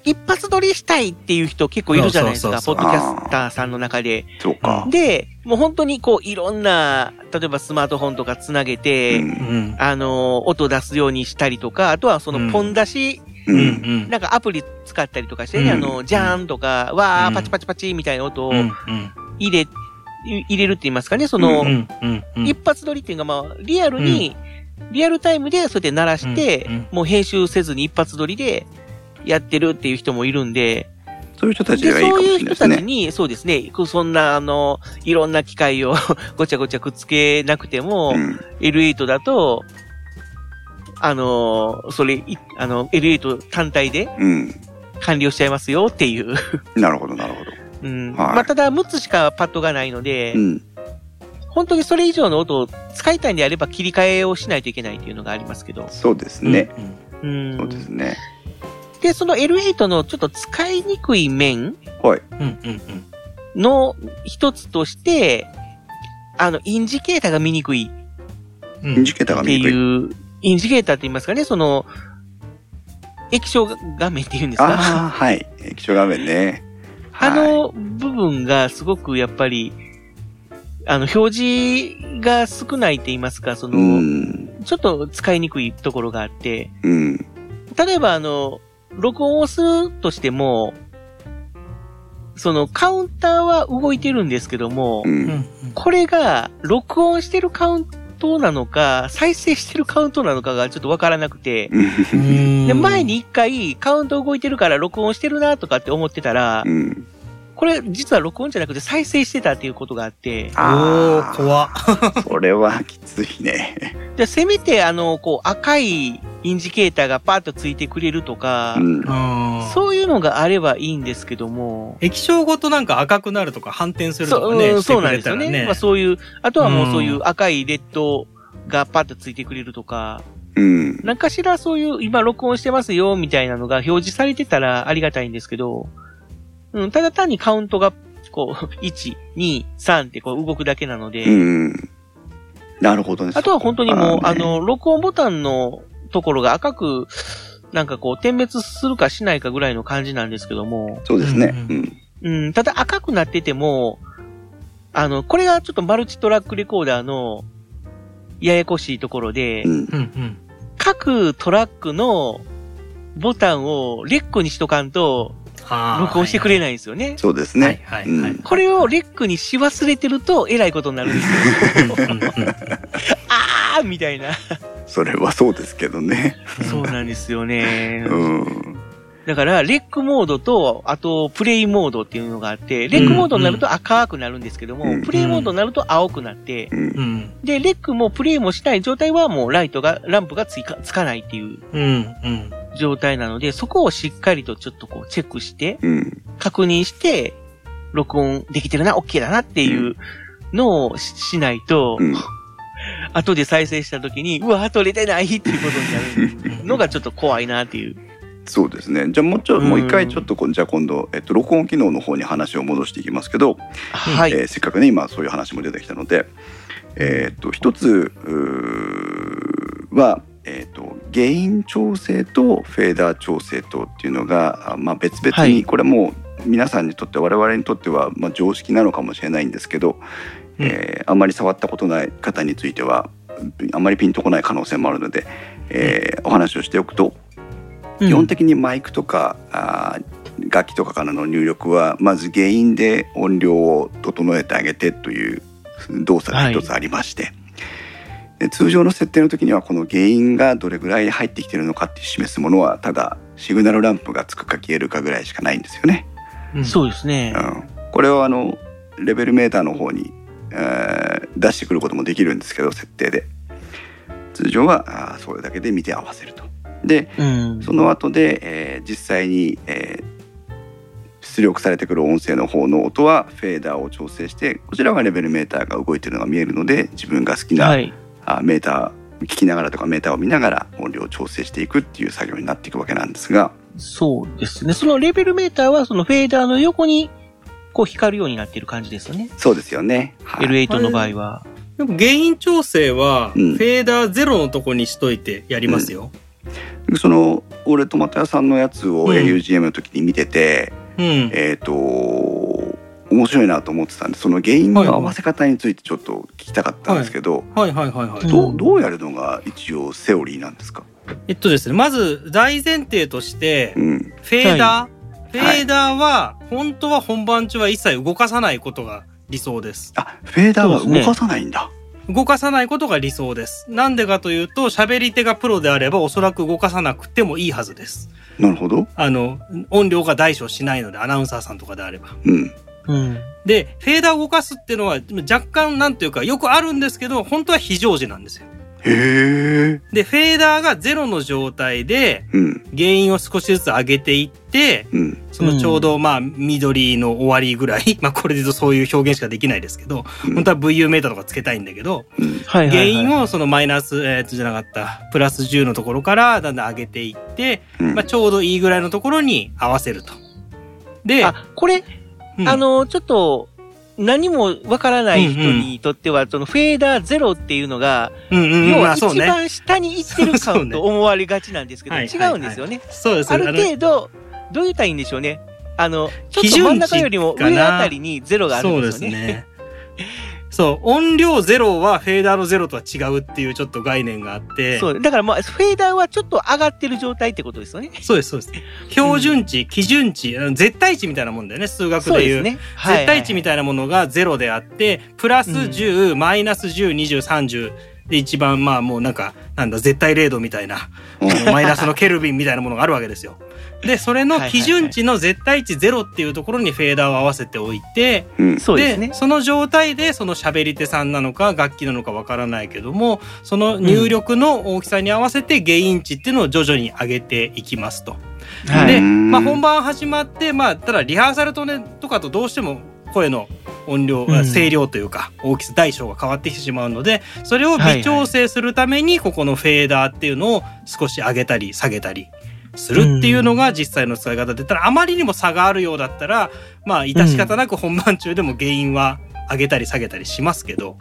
一発撮りしたいっていう人結構いるじゃないですか、そうそうそうそう、ポッドキャスターさんの中で。そうか。で、もう本当にこういろんな、例えばスマートフォンとかつなげて、うんうん、あの、音出すようにしたりとか、あとはそのポン出し、うんうん、なんかアプリ使ったりとかして、うんうん、あの、ジャーンとか、わー、パチパチパチみたいな音を入れ、入れるって言いますかね、その、うんうんうん、一発撮りっていうか、まあ、リアルに、うん、リアルタイムでそうやって鳴らして、うんうん、もう編集せずに一発撮りで、やってるっていう人もいるんで、そういう人たちがいいかもしれないですね。そういう人たちに、そうですね、そんなあのいろんな機械をごちゃごちゃくっつけなくても、うん、エルエイト だとあのそれあの エルエイト 単体で完了しちゃいますよっていう。なるほどなるほど。うん。はい、まあ、ただむっつしかパッドがないので、うん、本当にそれ以上の音を使いたいんであれば切り替えをしないといけないっていうのがありますけど。そうですね。うん。うん、そうですね。で、その エルエイト のちょっと使いにくい面の一つとして、あの、インジケーターが見にくい。インジケーターが見にくい。っていう、インジケーターって言いますかね、その、液晶画面って言うんですか。ああ、はい。液晶画面ね。あの部分がすごくやっぱり、あの、表示が少ないって言いますか、その、うん、ちょっと使いにくいところがあって、うん、例えばあの、録音をするとしても、そのカウンターは動いてるんですけども、うん、これが録音してるカウントなのか、再生してるカウントなのかがちょっとわからなくて、で前に一回カウント動いてるから録音してるなとかって思ってたら、うん、これ実は録音じゃなくて再生してたっていうことがあって、あー、怖っ。それはきついね。でせめてあの、こう赤い、インジケーターがパーッとついてくれるとか、うん、そういうのがあればいいんですけども。液晶ごとなんか赤くなるとか反転するとかね。そう、そうなんですよね。ね、まあ、そういう、あとはもうそういう赤いレッドがパーッとついてくれるとか、うん、なんかしらそういう今録音してますよみたいなのが表示されてたらありがたいんですけど、うん、ただ単にカウントがこう、いち、に、さんってこう動くだけなので。うん、なるほどね。あとは本当にもう、あの、録音ボタンのところが赤くなんかこう点滅するかしないかぐらいの感じなんですけども。そうですね。うん。うん、ただ赤くなっててもあのこれがちょっとマルチトラックレコーダーのややこしいところで、うん、各トラックのボタンをレックにしとかんと録音してくれないんですよね。はいはい、そうですね、はいはいはいうん。これをレックにし忘れてるとえらいことになるんですよ。あーみたいな。それはそうですけどね。そうなんですよね。うん。だから、レックモードと、あと、プレイモードっていうのがあって、レックモードになると赤くなるんですけども、うんうん、プレイモードになると青くなって、うんうん、で、レックもプレイもしない状態はもうライトが、ランプがついか、つかないっていう状態なので、そこをしっかりとちょっとこうチェックして、うん、確認して、録音できてるな、OK だなっていうのを し, しないと、うん後で再生したときに、うわ、取れてないっていうことになるのがちょっと怖いなっていう。そうですね。じゃあもうちょ、うん、もう一回ちょっと、じゃあ今度、えっと、録音機能の方に話を戻していきますけど、はいえー、せっかくね、今そういう話も出てきたので、えー、っと、一つは、えー、っと、ゲイン調整とフェーダー調整とっていうのが、まあ別々に、これも皆さんにとって、我々にとっては、まあ常識なのかもしれないんですけど、うん、えー、あんまり触ったことない方についてはあんまりピンとこない可能性もあるので、えー、お話をしておくと、うん、基本的にマイクとかあ楽器とかからの入力はまず原因で音量を整えてあげてという動作が一つありまして、はい、で通常の設定の時にはこの原因がどれぐらい入ってきてるのかって示すものはただシグナルランプがつくか消えるかぐらいしかないんですよね、うん、そうですね、うん、これはあのレベルメーターの方に、えー、出してくることもできるんですけど、設定で通常はそれだけで見て合わせると。で、うん、その後で、えー、実際に、えー出力されてくる音声の方の音はフェーダーを調整して、こちらはレベルメーターが動いてるのが見えるので、自分が好きな、はい、メーター聞きながらとかメーターを見ながら音量を調整していくっていう作業になっていくわけなんですが、そうですね、そのレベルメーターはそのフェーダーの横にこう光るようになっている感じですよね。そうですよね、はい、エルエイト の場合はでも原因調整はフェーダーゼロのとこにしといてやりますよ、うんうん、その俺トマト屋さんのやつを エーユージーエム の時に見てて、うんうん、えーと面白いなと思ってたんで、その原因の合わせ方についてちょっと聞きたかったんですけど、どうやるのが一応セオリーなんですか？えっとですね、まず大前提として、うん、フェーダー、はい、フェーダーは本当は本番中は一切動かさないことが理想です。あ、フェーダーは動かさないんだ。動かさないことが理想です。なんでかというと、喋り手がプロであればおそらく動かさなくてもいいはずです。なるほど。あの音量が大小しないので、アナウンサーさんとかであれば。うん。うん、でフェーダーを動かすっていうのは若干なんていうかよくあるんですけど、本当は非常時なんですよ。へー。でフェーダーがゼロの状態で原因を少しずつ上げていって、うん、そのちょうどまあ緑の終わりぐらい、まあこれで言うとそういう表現しかできないですけど、うん、本当は ブイユー メーターとかつけたいんだけど、うん、原因をそのマイナスえっとじゃなかったプラスじゅうのところからだんだん上げていって、うん、まあちょうどいいぐらいのところに合わせると。で、あ、これ、うん、あのちょっと。何もわからない人にとっては、うんうん、そのフェーダーゼロっていうのが、うんうん、要は一番下に行ってるかと思われがちなんですけど、まあそうね、違うんですよね。そうです。ある程度、どう言ったらいいんでしょうね。あの、ちょっと真ん中よりも上あたりにゼロがあるんですよね。そう、音量ゼロはフェーダーのゼロとは違うっていうちょっと概念があって。そう、だからまあ、フェーダーはちょっと上がってる状態ってことですよね。そうです、そうです。標準値、うん、基準値、絶対値みたいなもんだよね、数学でいう。そうですね。はいはいはい、絶対値みたいなものがゼロであって、プラスじゅう、うん、マイナスじゅう、にじゅう、さんじゅうで一番まあもうなんか、なんだ、絶対れいどみたいな、マイナスのケルビンみたいなものがあるわけですよ。で、それの基準値の絶対値ゼロっていうところにフェーダーを合わせておいて、うん、そうですね。で、その状態でその喋り手さんなのか楽器なのかわからないけども、その入力の大きさに合わせて原因値っていうのを徐々に上げていきますと。うん、で、まあ、本番始まって、まあ、ただリハーサルとね、とかとどうしても声の音量、うん、声量というか大きさ大小が変わってきてしまうので、それを微調整するためにここのフェーダーっていうのを少し上げたり下げたりするっていうのが実際の使い方で言ったら、あまりにも差があるようだったら、まあ致し方なく本番中でも原因は上げたり下げたりしますけど、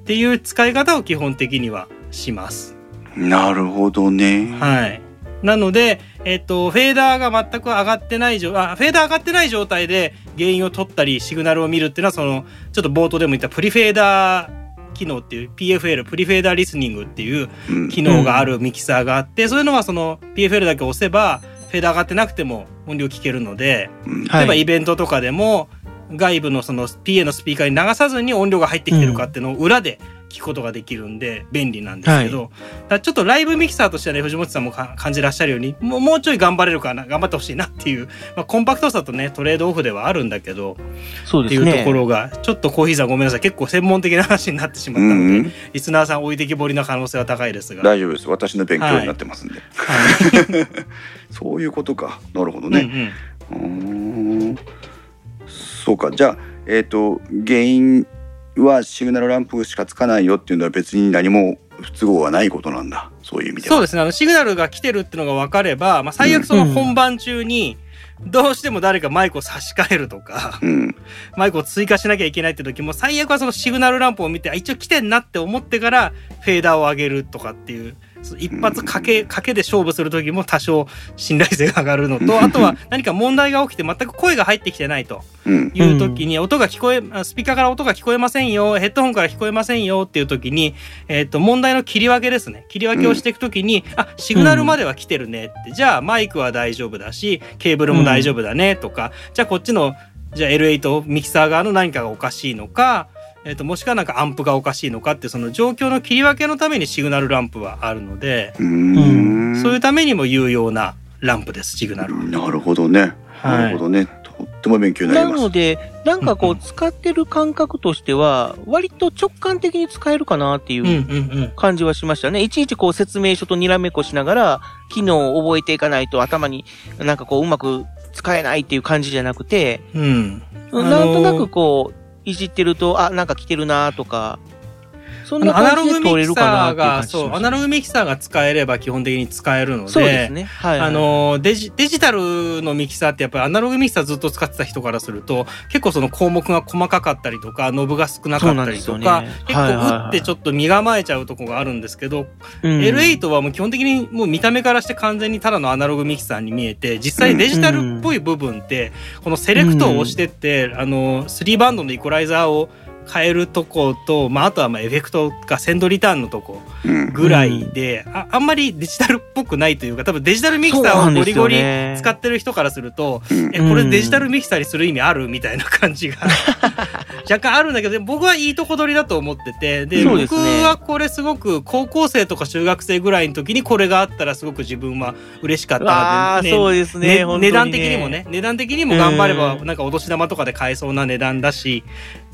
っていう使い方を基本的にはします。なるほどね。はい。なので、えっと、フェーダーが全く上がってない状、あ、フェーダー上がってない状態で原因を取ったりシグナルを見るっていうのは、そのちょっと冒頭でも言ったプリフェーダー機能っていう ピーエフエル プリフェーダーリスニングっていう機能があるミキサーがあって、うん、そういうのはその ピーエフエル だけ押せばフェーダー上がってなくても音量聞けるので、うん、例えばイベントとかでも外部のその ピーエー のスピーカーに流さずに音量が入ってきてるかっていうのを裏で聞くことができるんで便利なんですけど、はい、ちょっとライブミキサーとしてはね、藤本さんも感じらっしゃるようにもう、もうちょい頑張れるかな、頑張ってほしいなっていう、まあ、コンパクトさとねトレードオフではあるんだけど、そうですね、っていうところがちょっとコーヒーさんごめんなさい、結構専門的な話になってしまったので、うんうん、リスナーさん置いてきぼりな可能性は高いですが、大丈夫です、私の勉強になってますんで、はいはい、そういうことか、なるほどね、うんうん、うーん、そうか。じゃあ、えーと、原因はシグナルランプしかつかないよっていうのは別に何も不都合はないことなんだ、そういう意味では。そうですね、あのシグナルが来てるってのが分かれば、まあ、最悪その本番中にどうしても誰かマイクを差し替えるとか、うん、マイクを追加しなきゃいけないって時も最悪はそのシグナルランプを見て、あ、一応来てんなって思ってからフェーダーを上げるとかっていう一発かけかけで勝負するときも多少信頼性が上がるのと、あとは何か問題が起きて全く声が入ってきてないというときに、音が聞こえスピーカーから音が聞こえませんよ、ヘッドホンから聞こえませんよっていうときに、えー、と問題の切り分けですね、切り分けをしていくときに、あ、シグナルまでは来てるねって、じゃあマイクは大丈夫だしケーブルも大丈夫だねとか、じゃあこっちのじゃあ エルエイト ミキサー側の何かがおかしいのか、えー、ともしくはなんかアンプがおかしいのかって、その状況の切り分けのためにシグナルランプはあるので、うーん、そういうためにも有用なランプです、シグナルは。なるほどね、はい、なるほどね、とっても勉強になります。なのでなんかこう使ってる感覚としては割と直感的に使えるかなっていう感じはしましたね、うんうんうん、いちいちこう説明書とにらめっこしながら機能を覚えていかないと頭になんかこううまく使えないっていう感じじゃなくて、うん、なんとなくこういじってると、あ、なんか来てるなとか、そんな感じで取れるかなっていう感じしましたね。そう、アナログミキサーが使えれば基本的に使えるので、そうですね。はいはい、あのデジ、デジタルのミキサーってやっぱりアナログミキサーずっと使ってた人からすると結構その項目が細かかったりとかノブが少なかったりとか、ね、結構打ってちょっと身構えちゃうとこがあるんですけど、はいはいはい、エルエイト はもう基本的にもう見た目からして完全にただのアナログミキサーに見えて、実際デジタルっぽい部分って、うん、このセレクトを押してって、うん、あのスリーバンドのイコライザーを変えるとこと、まあ、あとはまあエフェクトかセンドリターンのとこぐらいで、うん、あ, あんまりデジタルっぽくないというか、多分デジタルミキサーをゴリゴリ使ってる人からすると、ね、え、これデジタルミキサーにする意味あるみたいな感じが若干あるんだけど、僕はいいとこ取りだと思ってて、で、そうですね、僕はこれすごく高校生とか中学生ぐらいの時にこれがあったらすごく自分は嬉しかったな、ね、そうですね、ね、本当にね、値段的にもね、値段的にも頑張ればなんかお年玉とかで買えそうな値段だし、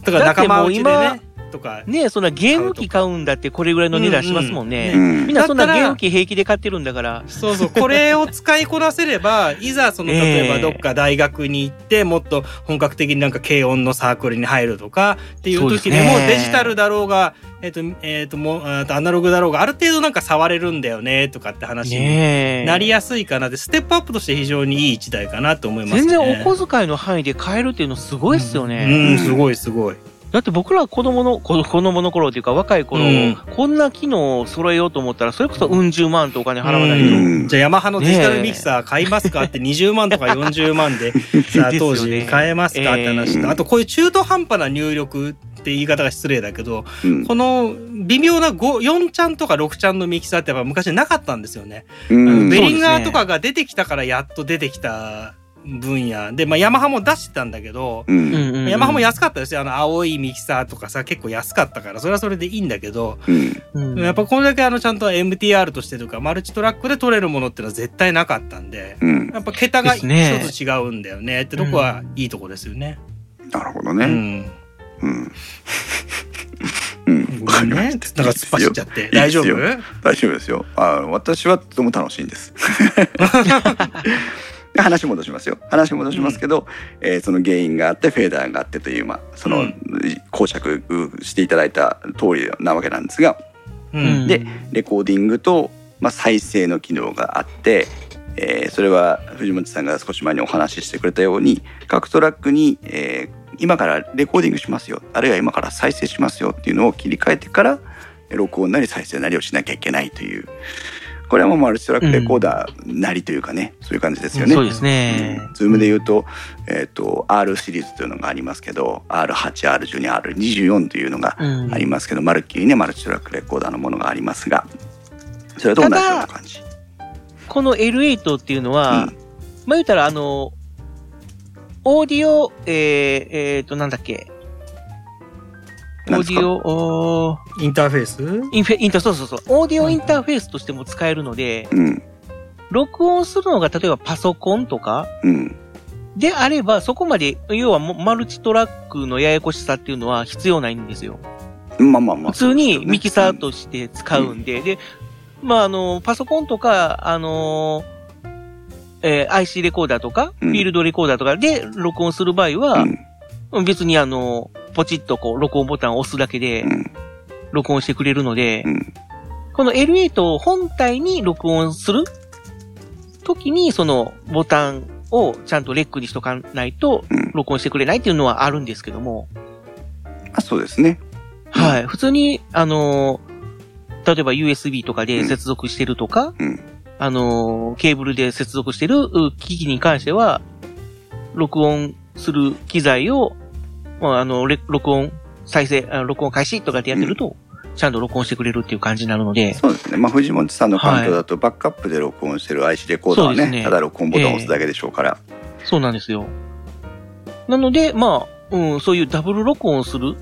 とか仲間内でねとかね、そんなゲーム機買うんだってこれぐらいの値段しますもんね、うんうんね、みんなそんなゲーム機平気で買ってるんだからそうそう、これを使いこなせればいざその例えばどっか大学に行ってもっと本格的になんか軽音のサークルに入るとかっていう時でも、デジタルだろうがえっとえっともうアナログだろうがある程度なんか触れるんだよねとかって話になりやすいかなって、ステップアップとして非常にいい一台かなと思いますね。全然お小遣いの範囲で買えるっていうのすごいっすよね、うん、うん、すごいすごい。だって僕らは子供の、子供の頃というか若い頃、うん、こんな機能を揃えようと思ったらそれこそうん十万とお金払わないと、うん、じゃあヤマハのデジタルミキサー買いますかってにじゅうまんとかよんじゅうまんでさあ当時買えますかって話と、ねえー、あとこういう中途半端な入力って言い方が失礼だけど、うん、この微妙なよんチャンとかろくチャンのミキサーってやっぱ昔なかったんですよね、うん、あのベリンガーとかが出てきたからやっと出てきた分野で、まあ、ヤマハも出してたんだけど、うんうんうん、ヤマハも安かったですよ、あの青いミキサーとかさ結構安かったからそれはそれでいいんだけど、うん、やっぱこれだけあのちゃんと エムティーアール としてとかマルチトラックで取れるものってのは絶対なかったんで、うん、やっぱ桁が一つ違うんだよねってとこはいいとこですよね、うん、なるほどね、うんうんうん、かね、なんか突っ走っちゃって大丈夫？大丈夫ですよ。あ、私はとても楽しいんです話戻しますよ。話戻しますけど、うん、えー、その原因があってフェーダーがあってという、まあ、その講釈していただいた通りなわけなんですが、うん、でレコーディングと、まあ、再生の機能があって、えー、それは藤本さんが少し前にお話ししてくれたように各トラックに、えー、今からレコーディングしますよ、あるいは今から再生しますよっていうのを切り替えてから録音なり再生なりをしなきゃいけないという、これはもうマルチトラックレコーダーなりというかね、うん、そういう感じですよね。そうですね。Zoomで言うと、えーと、R シリーズというのがありますけど、アールはち、アールじゅうに、アールにじゅうよん というのがありますけど、うん、マルキーね、マルチトラックレコーダーのものがありますが、それと同じような感じ。この エルエイト っていうのは、うん、まあ言うたらあのオーディオ、えー、えーとなんだっけ。オーディオインターフェースインフェインターそうそうそうオーディオインターフェースとしても使えるので、うん、録音するのが例えばパソコンとか、うん、であればそこまで要はマルチトラックのややこしさっていうのは必要ないんですよ。まあまあまあ、普通にミキサーとして使うんで、うん、でまああのパソコンとかあのえー、アイシー レコーダーとか、うん、フィールドレコーダーとかで録音する場合は。うん、別にあの、ポチッとこう、録音ボタンを押すだけで、録音してくれるので、うん、この エルエイト 本体に録音するときに、そのボタンをちゃんとレックにしとかないと、録音してくれないっていうのはあるんですけども。うん、あ、そうですね。はい。普通に、あの、例えば ユーエスビー とかで接続してるとか、うんうん、あのー、ケーブルで接続してる機器に関しては、録音する機材を、まあ、あの、録音、再生、録音開始とかでやってると、ちゃんと録音してくれるっていう感じになるので。そうですね。まあ、藤本さんの環境だと、バックアップで録音してる アイシー レコーダーはね、はい、ねただ録音ボタンを押すだけでしょうから。えー、そうなんですよ。なので、まあ、うん、そういうダブル録音する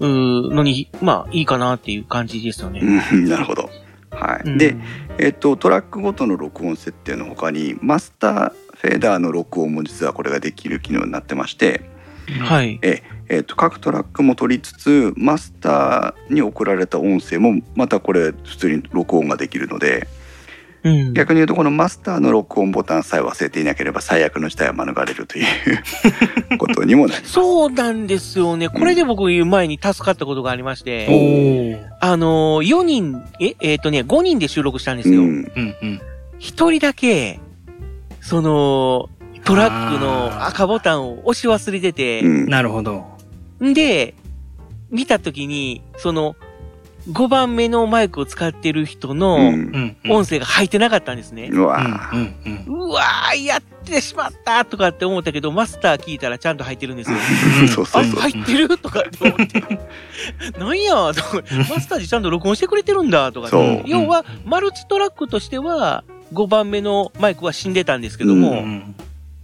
のに、まあ、いいかなっていう感じですよね。うん、なるほど。はい。うん、で、えっと、トラックごとの録音設定の他に、マスターフェーダーの録音も実はこれができる機能になってまして、はい。ええー、と各トラックも取りつつマスターに送られた音声もまたこれ普通に録音ができるので、うん、逆に言うとこのマスターの録音ボタンさえ忘れていなければ最悪の事態は免れるということにもなります。そうなんですよね。これで僕言う前に助かったことがありまして、うん、あのー、よにんええー、とねごにんで収録したんですよ、うんうんうん、ひとりだけそのトラックの赤ボタンを押し忘れてて、うん、なるほど。で、見たときに、その、ごばんめのマイクを使ってる人の音声が入ってなかったんですね。うわぁ。うわぁ、やってしまったとかって思ったけど、マスター聞いたらちゃんと入ってるんですよ。そうそうそう。あ、入ってるとかって思って。なんやマスターでちゃんと録音してくれてるんだとかって。要は、マルチトラックとしては、ごばんめのマイクは死んでたんですけども、うん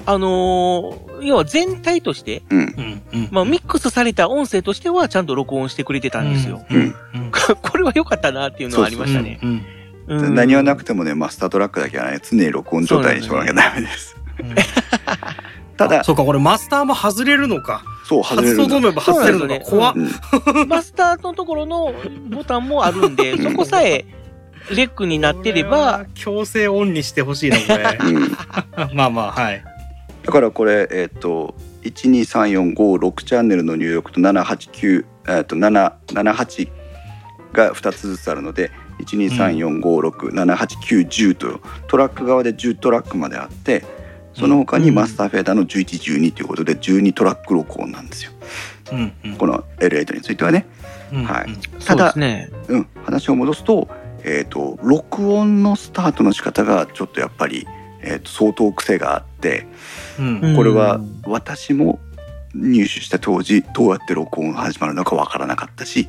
あのー、要は全体として、うんまあ、ミックスされた音声としてはちゃんと録音してくれてたんですよ。うんうん、これは良かったなっていうのはありましたね。うんうん、何はなくてもね、マスタートラックだけはね、常に録音状態にしてもらわなきゃダメです。ただ、そうか、これマスターも外れるのか。そう、外れる。外そうと思えば外れるのか。怖っ。マスターのところのボタンもあるんで、そこさえ、レックになってれば。強制オンにしてほしいな、これ。まあまあ、はい。だからこれ、えー、といちにさんよんごろくチャンネルの入力とななはちきゅう、えー、とななひゃくななじゅうはちがふたつずつあるのでいちにさんよんごろくななはちきゅういちぜろとトラック側でじゅうトラックまであってその他にマスターフェーダーのじゅういちじゅうにということでじゅうにトラック録音なんですよ、うんうん、この エルエイト についてはね、うんうんはい、ただう、ねうん、話を戻す と,、えー、と録音のスタートの仕方がちょっとやっぱりえー、と相当癖があって、うん、これは私も入手した当時どうやって録音が始まるのかわからなかったし、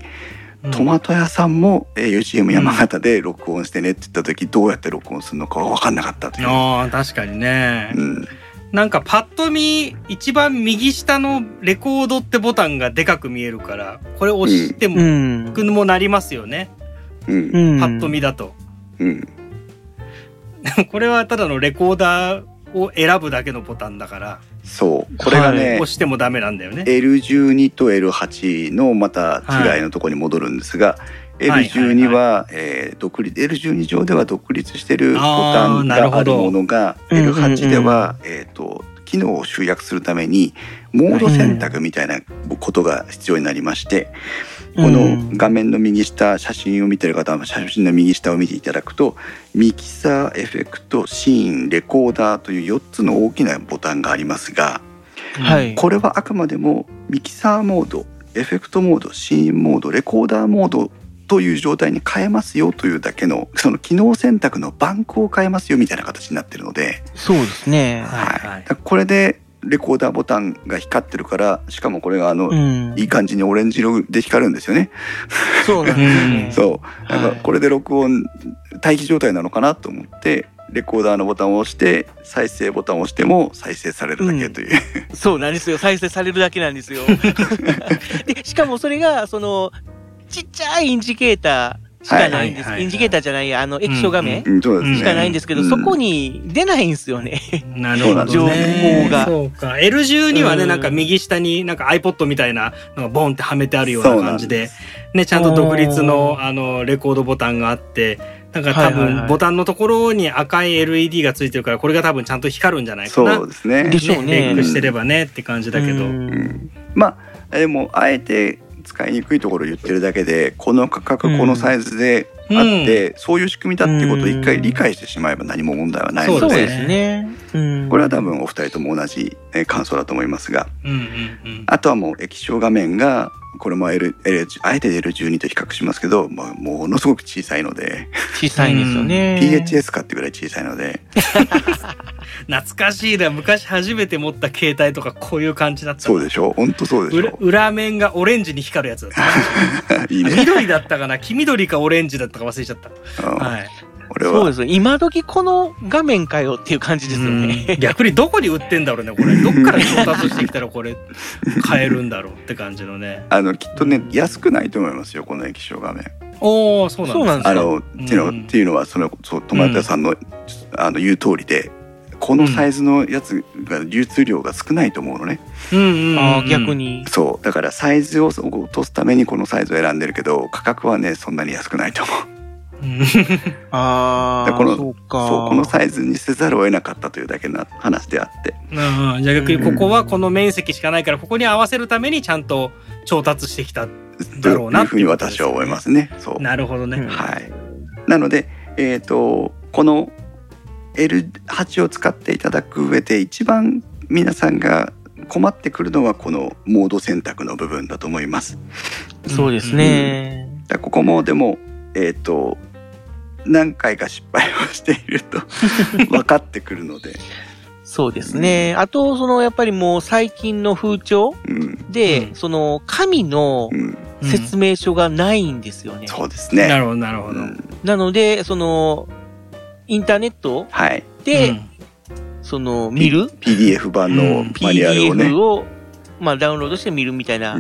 うん、トマト屋さんも ユーシーエム 山形で録音してねって言った時どうやって録音するのかわからなかったという、うん、あ確かにね、うん、なんかパッと見一番右下のレコードってボタンがでかく見えるからこれ押しても、うん、もなりますよね、うん、パッと見だと、うんうんこれはただのレコーダーを選ぶだけのボタンだからそうこれがね、はい、押してもダメなんだよね エルじゅうに と エルはち のまた違いのところに戻るんですが、はい、エルじゅうに は、えー、独立 エルじゅうに 上では独立してるボタンがあるものが エルはち では、うんうんうんえー、と機能を集約するためにモード選択みたいなことが必要になりまして、うん、この画面の右下写真を見てる方は写真の右下を見ていただくとミキサーエフェクトシーンレコーダーというよっつの大きなボタンがありますが、はい、これはあくまでもミキサーモードエフェクトモードシーンモードレコーダーモードという状態に変えますよというだけのその機能選択のバンクを変えますよみたいな形になってるのでそうですね、はいはい、だこれでレコーダーボタンが光ってるからしかもこれがあの、うん、いい感じにオレンジ色で光るんですよねそうだねそうなんかこれで録音待機状態なのかなと思ってレコーダーのボタンを押して再生ボタンを押しても再生されるだけという、うん、そうなんですよ再生されるだけなんですよでしかもそれがそのちっちゃいインジケーターしかないんです、はいはいはいはい、インジケーターじゃないあの液晶画面しかないんですけど、うんうん、そこに出ないんですよねなるほどね情報がそうか エルじゅうに はねなんか右下になんか iPod みたいなのがボンってはめてあるような感じ で, で、ね、ちゃんと独立 の, あのレコードボタンがあってなんか多分ボタンのところに赤い エルイーディー がついてるからこれが多分ちゃんと光るんじゃないかなそうですねでしょうねリンクしてればねって感じだけど、うんうん、まあでもあえて使いにくいところを言ってるだけでこの価格このサイズでって、うん、そういう仕組みだっていうことを一回理解してしまえば何も問題はないので、そうですね、うん、これは多分お二人とも同じ感想だと思いますが、うんうんうん、あとはもう液晶画面がこれも L、L、あえて エルじゅうに と比較しますけど、まあ、ものすごく小さいので、小さいんですよね。ピーエイチエス かってぐらい小さいので懐かしいな、昔初めて持った携帯とかこういう感じだった。そうでしょ、本当そうでしょ。 裏, 裏面がオレンジに光るやつだったいい、ね、緑だったかな、黄緑かオレンジだったか忘れちゃった、うん、はい、俺はそうです。今時この画面かよっていう感じですよね。逆にどこに売ってんだろうね、これどっから調達してきたらこれ買えるんだろうって感じのねあのきっとね、安くないと思いますよ、この液晶画面。おー、そうなんですか。あのっていうの、うん、っていうのはそのそう友達さん の,、うん、あの言う通りで、このサイズのやつが流通量が少ないと思うのね、うんうんうん、あ、逆にそう、だからサイズを落とすためにこのサイズを選んでるけど、価格はねそんなに安くないと思うあ、この、そうか、そう、このサイズにせざるを得なかったというだけの話であって、あ、じゃあ逆にここはこの面積しかないから、ここに合わせるためにちゃんと調達してきただろうなというふうに私は思いますね。そう、なるほどね、はい、なので、えーと、この エルはち を使っていただく上で一番皆さんが困ってくるのはこのモード選択の部分だと思います。そうですね、うん、だここもでも、えーと何回か失敗をしていると分かってくるのでそうですね、うん、あとそのやっぱりもう最近の風潮で、うん、その紙の説明書がないんですよね、うんうん、そうですね、なるほどなるほど、うん、なのでそのインターネットで、はい、その見る、P、ピーディーエフ 版のマニュアルをね、うん、ピーディーエフ を、まあ、ダウンロードして見るみたいな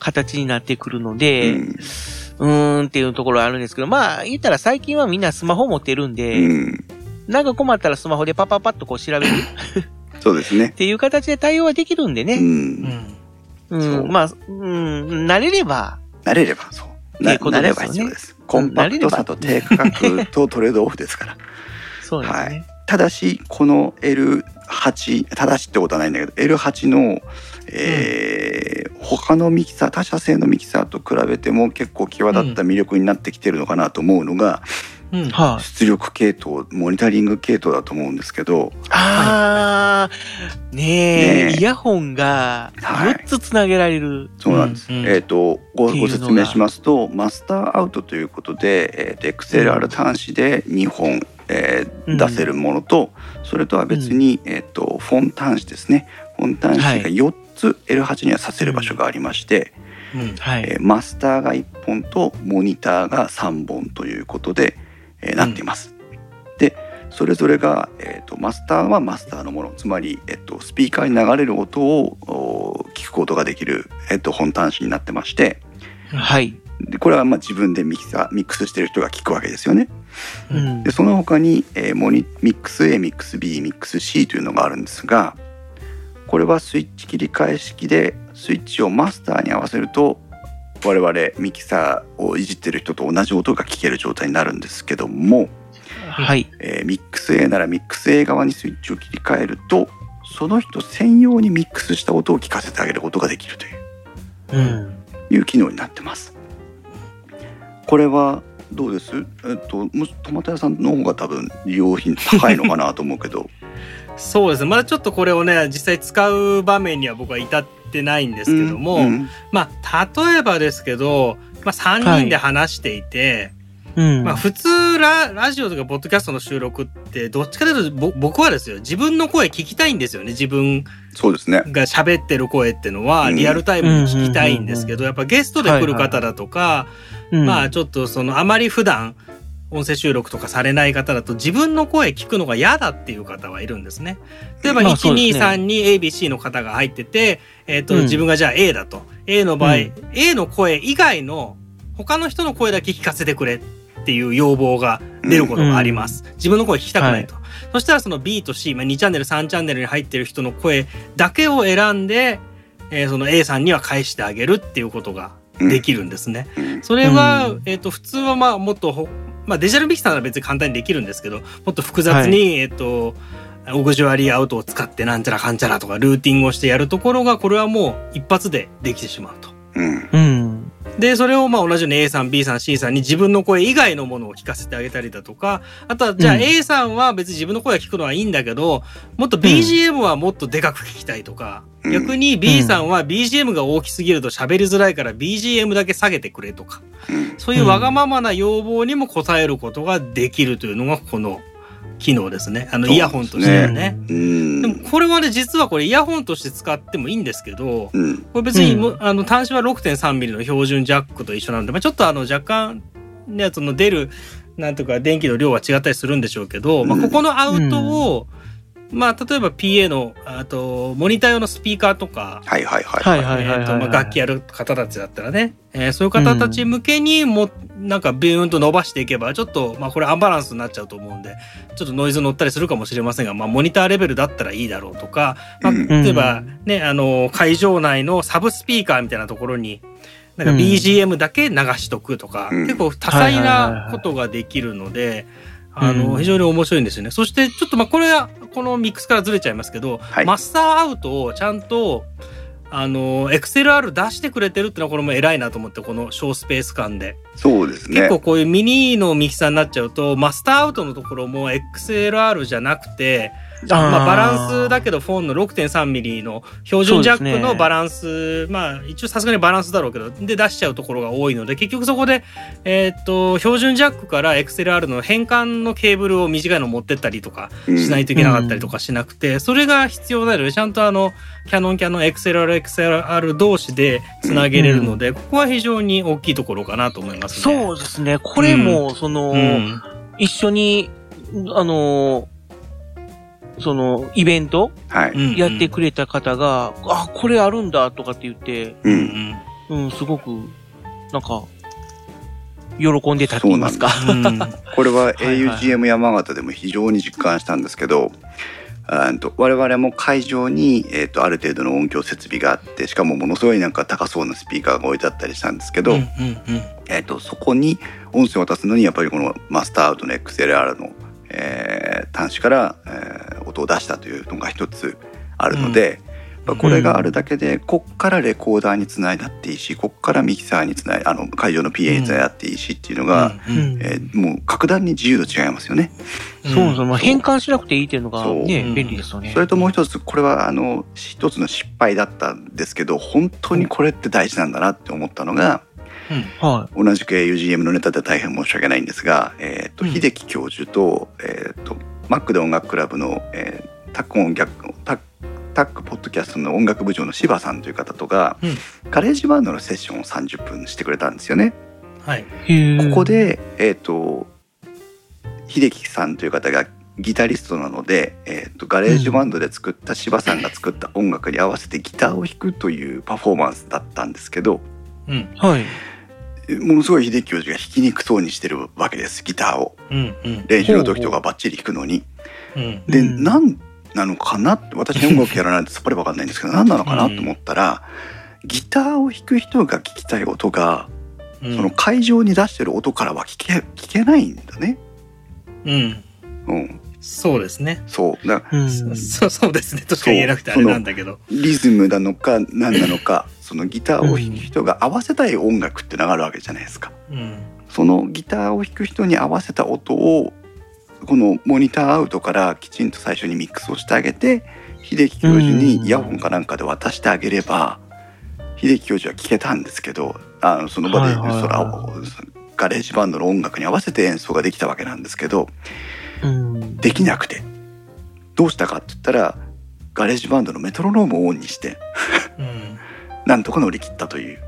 形になってくるので、うんうん、うーんっていうところあるんですけど、まあ言ったら最近はみんなスマホ持ってるんで、うん、なんか困ったらスマホでパパパッとこう調べるそうですねっていう形で対応はできるんでね、うん、うん、まあ、うん、慣れれば慣れればそう慣れ、ね、れば必要です。コンパクトさと低価格とトレードオフですからそうですね、はい、ただしこの エルはち ただしってことはないんだけど エルはち のえーうん、他のミキサー、他社製のミキサーと比べても結構際立った魅力になってきてるのかなと思うのが、うんうん、はあ、出力系統、モニタリング系統だと思うんですけど、あー、ねえ、ね、イヤホンがむっつつなげられる、はい、そうなんです、うんうん、えーと、ご、ご説明しますとマスターアウトということで、えーと、エックスエルアール 端子でにほん、えー、出せるものと、うん、それとは別に、うん、えーと、フォン端子ですね、フォン端子がよっつエルはち にはさせる場所がありまして、うんうん、はい、えー、マスターがいっぽんとモニターがさんぼんということで、えー、なっています、うん、でそれぞれが、えーと、マスターはマスターのもの、つまり、えーと、スピーカーに流れる音を聞くことができる、えーと、本端子になってまして、はい、でこれはまあ自分でミキサー、ミックスしてる人が聞くわけですよね、うん、でその他に、えー、モニ、ミックス A、ミックス B、ミックス C というのがあるんですが、これはスイッチ切り替え式でスイッチをマスターに合わせると我々ミキサーをいじってる人と同じ音が聞ける状態になるんですけども、はい、えー、ミックス A ならミックス A 側にスイッチを切り替えるとその人専用にミックスした音を聞かせてあげることができるという、うん、いう機能になってます。これはどうです、えっと、もしトマト屋さんの方が多分利用品高いのかなと思うけどそうですね、まだちょっとこれをね実際使う場面には僕は至ってないんですけども、うんうん、まあ例えばですけど、まあ、さんにんで話していて、はい、うん、まあ、普通 ラ, ラジオとかポッドキャストの収録ってどっちかというと僕はですよ、自分の声聞きたいんですよね、自分が喋ってる声ってのはリアルタイムに聞きたいんですけど、やっぱゲストで来る方だとか、はいはい、まあちょっとそのあまり普段音声収録とかされない方だと自分の声聞くのが嫌だっていう方はいるんですね。例えばいちにさんに エービーシー の方が入ってて、えっと、自分がじゃあ A だと、うん、A の場合、うん、A の声以外の他の人の声だけ聞かせてくれっていう要望が出ることがあります、うん、自分の声聞きたくないと、はい、そしたらその B と C、まあ、にチャンネルさんチャンネルに入ってる人の声だけを選んで、えー、その A さんには返してあげるっていうことができるんですね、うん、それは、うん、えっと、普通はまあもっとほまあ、デジタルミキサーなら別に簡単にできるんですけど、もっと複雑に、はい、えっと、オグジュアリーアウトを使ってなんちゃらかんちゃらとかルーティングをしてやるところが、これはもう一発でできてしまうと、うん、でそれをまあ同じように A さん B さん C さんに自分の声以外のものを聞かせてあげたりだとか、あとはじゃあ A さんは別に自分の声は聞くのはいいんだけど、もっと ビージーエム はもっとでかく聞きたいとか、逆に B さんは ビージーエム が大きすぎると喋りづらいから ビージーエム だけ下げてくれとか、そういうわがままな要望にも応えることができるというのがこの機能ですね。あのイヤホンとしてはね。でもこれはね、実はこれイヤホンとして使ってもいいんですけど、うん、これ別に、うん、あの端子は ろくてんさん ミリの標準ジャックと一緒なので、まあ、ちょっとあの若干、ね、その出るなんとか電気の量は違ったりするんでしょうけど、まあ、ここのアウトを、うん、まあ、例えば ピーエー のあとモニター用のスピーカーとか、はいはいはい、楽器やる方たちだったらね、えー、そういう方たち向けにも、うん、なんかビューンと伸ばしていけばちょっと、まあ、これアンバランスになっちゃうと思うんでちょっとノイズ乗ったりするかもしれませんが、まあ、モニターレベルだったらいいだろうとか、まあ、例えば、ね、あの会場内のサブスピーカーみたいなところになんか ビージーエム だけ流しとくとか、うん、結構多彩なことができるので、あの非常に面白いんですよね。そしてちょっとまあこれはこのミックスからずれちゃいますけど、はい、マスターアウトをちゃんとあの エックスエルアール 出してくれてるってのはこれも偉いなと思って、この小スペース間で。そうですね、結構こういうミニのミキサーになっちゃうとマスターアウトのところも エックスエルアール じゃなくて、あ、まあ、バランスだけどフォンの ろくてんさん ミリの標準ジャックのバランス、ね、まあ一応さすがにバランスだろうけどで出しちゃうところが多いので、結局そこで、えー、っと標準ジャックから エックスエルアール の変換のケーブルを短いの持ってったりとかしないといけなかったりとかしなくて、うん、それが必要なのでちゃんとあのキャノンキャノン エックスエルアール エックスエルアール 同士でつなげれるので、うん、ここは非常に大きいところかなと思いますね。そうですね、これもその、うん、一緒にあのそのイベントやってくれた方が、はい、あ、これあるんだとかって言って、うんうん、すごくなんか喜んでたと言いますか。うん、これは エーユージーエム 山形でも非常に実感したんですけど、はいはい、と我々も会場に、えー、とある程度の音響設備があって、しかもものすごいなんか高そうなスピーカーが置いてあったりしたんですけど、うんうんうん、えー、とそこに音声を渡すのにやっぱりこのマスターアウトの エックスエルアール のえー、端子から、えー、音を出したというのが一つあるので、うん、これがあるだけで、こっからレコーダーにつないだっていいし、こっからミキサーにつない、あの会場の ピーエー につないだっていいしっていうのが、うんうん、えー、もう格段に自由度違いますよね。うん、そうそう、まあ、変換しなくていいっていうのが、ね、うん、便利ですよね。それともう一つ、これはあの一つの失敗だったんですけど、本当にこれって大事なんだなって思ったのが、うん、はい、同じく エーユージーエム のネタで大変申し訳ないんですが、えーとうん、秀樹教授と、えーと、マックで音楽クラブの、えー、タック音楽タックタックポッドキャストの音楽部長の柴さんという方とか、うん、ガレージバンドのセッションをさんじゅっぷんしてくれたんですよね。はい、ここで、えーと、秀樹さんという方がギタリストなので、えーと、ガレージバンドで作った柴さんが作った音楽に合わせてギターを弾くというパフォーマンスだったんですけど、うん、はい、ものすごい秀樹教授が弾きにくそうにしてるわけです、ギターを、うんうん、練習の時とかバッチリ弾くのに、うん、で、何なのかなって、私音楽やらないとさっぱり分かんないんですけど何なのかなと思ったら、うん、ギターを弾く人が聞きたい音が、うん、その会場に出してる音からは聞け、聞けないんだね。うん、うん、そうですね。そうだ、うん、そ, そうですねとしか言えなくてあれなんだけど、リズムなのか何なのかそのギターを弾く人が合わせたい音楽って流れるわけじゃないですか、うん、そのギターを弾く人に合わせた音をこのモニターアウトからきちんと最初にミックスをしてあげて、秀樹教授にイヤホンかなんかで渡してあげれば、うん、秀樹教授は聴けたんですけど、あのその場で空をガレージバンドの音楽に合わせて演奏ができたわけなんですけど、うん、できなくてどうしたかって言ったら、ガレージバンドのメトロノームをオンにして、うん、なんとか乗り切ったという、うんうん、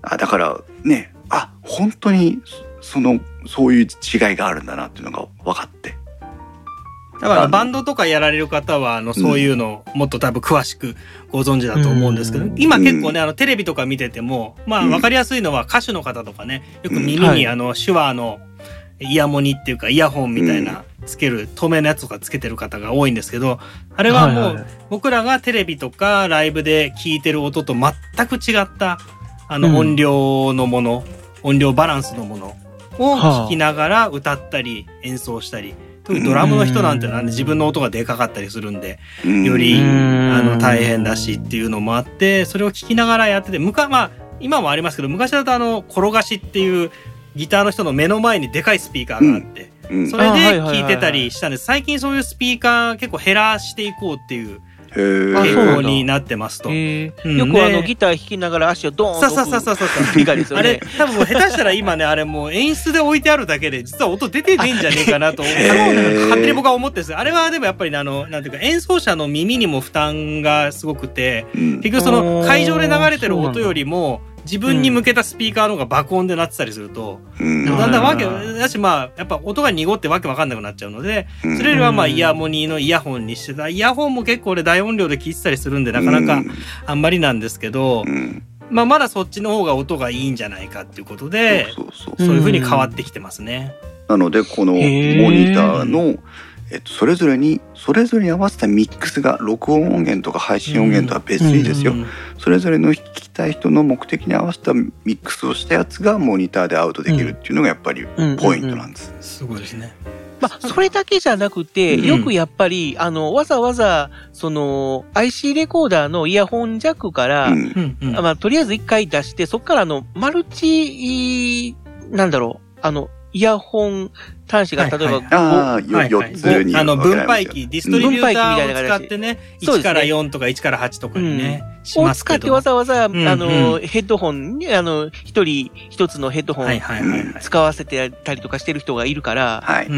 あ、だからね、あ、本当にそのそういう違いがあるんだなっていうのが分かって、だからバンドとかやられる方はあのそういうのをもっと多分詳しくご存知だと思うんですけど、うん、今結構ね、あのテレビとか見てても、まあ、分かりやすいのは歌手の方とかね、よく耳にあの手話のイヤモニっていうかイヤホンみたいなつける透明なやつとかつけてる方が多いんですけど、あれはもう僕らがテレビとかライブで聞いてる音と全く違ったあの音量のもの、音量バランスのものを聞きながら歌ったり演奏したり、特にドラムの人なんてなんで自分の音がでかかったりするんでよりあの大変だしっていうのもあって、それを聞きながらやってて、昔まあ今もありますけど、昔だとあの転がしっていうギターの人の目の前にでかいスピーカーがあって、うんうん、それで聴いてたりしたんです。最近そういうスピーカー結構減らしていこうっていう傾向になってますと。よくあのギター弾きながら足をドーンと置く。そうそうそうそうそう。あれ多分もう下手したら今ね、あれもう演出で置いてあるだけで実は音出てねえんじゃねえかなと勝手に僕は思ってるんです。あれはでもやっぱりあのなんていうか演奏者の耳にも負担がすごくて、結局その会場で流れてる音よりも自分に向けたスピーカーの方が爆音で鳴ってたりすると、うん、だんだんわけだし、まあやっぱ音が濁ってわけわかんなくなっちゃうので、うん、それよりはまあイヤモニーのイヤホンにしてた。イヤホンも結構俺大音量で聞いてたりするんでなかなかあんまりなんですけど、うん、まあまだそっちの方が音がいいんじゃないかっていうことで、そうそうそう、そういう風に変わってきてますね。なのでこのモニターのえっと、それぞれにそれぞれに合わせたミックスが、録音音源とか配信音源とは別にですよ、うんうんうん、それぞれの聞きたい人の目的に合わせたミックスをしたやつがモニターでアウトできるっていうのがやっぱりポイントなんです、うんうんうん、すごいですね。まあ、それだけじゃなくて、よくやっぱり、あの、わざわざ、その、アイシー レコーダーのイヤホンジャックから、まあ、とりあえず一回出して、そっからあの、マルチ、なんだろう、あの、イヤホン端子が例えばよっつにあの分配器、ディストリビューターを使ってね、いちからよんとかいちからはちとかにね、うん、しますけど、を使ってわざわざ、うんうん、あのヘッドホンにあの一人一つのヘッドホン使わせてたりとかしてる人がいるから、はい、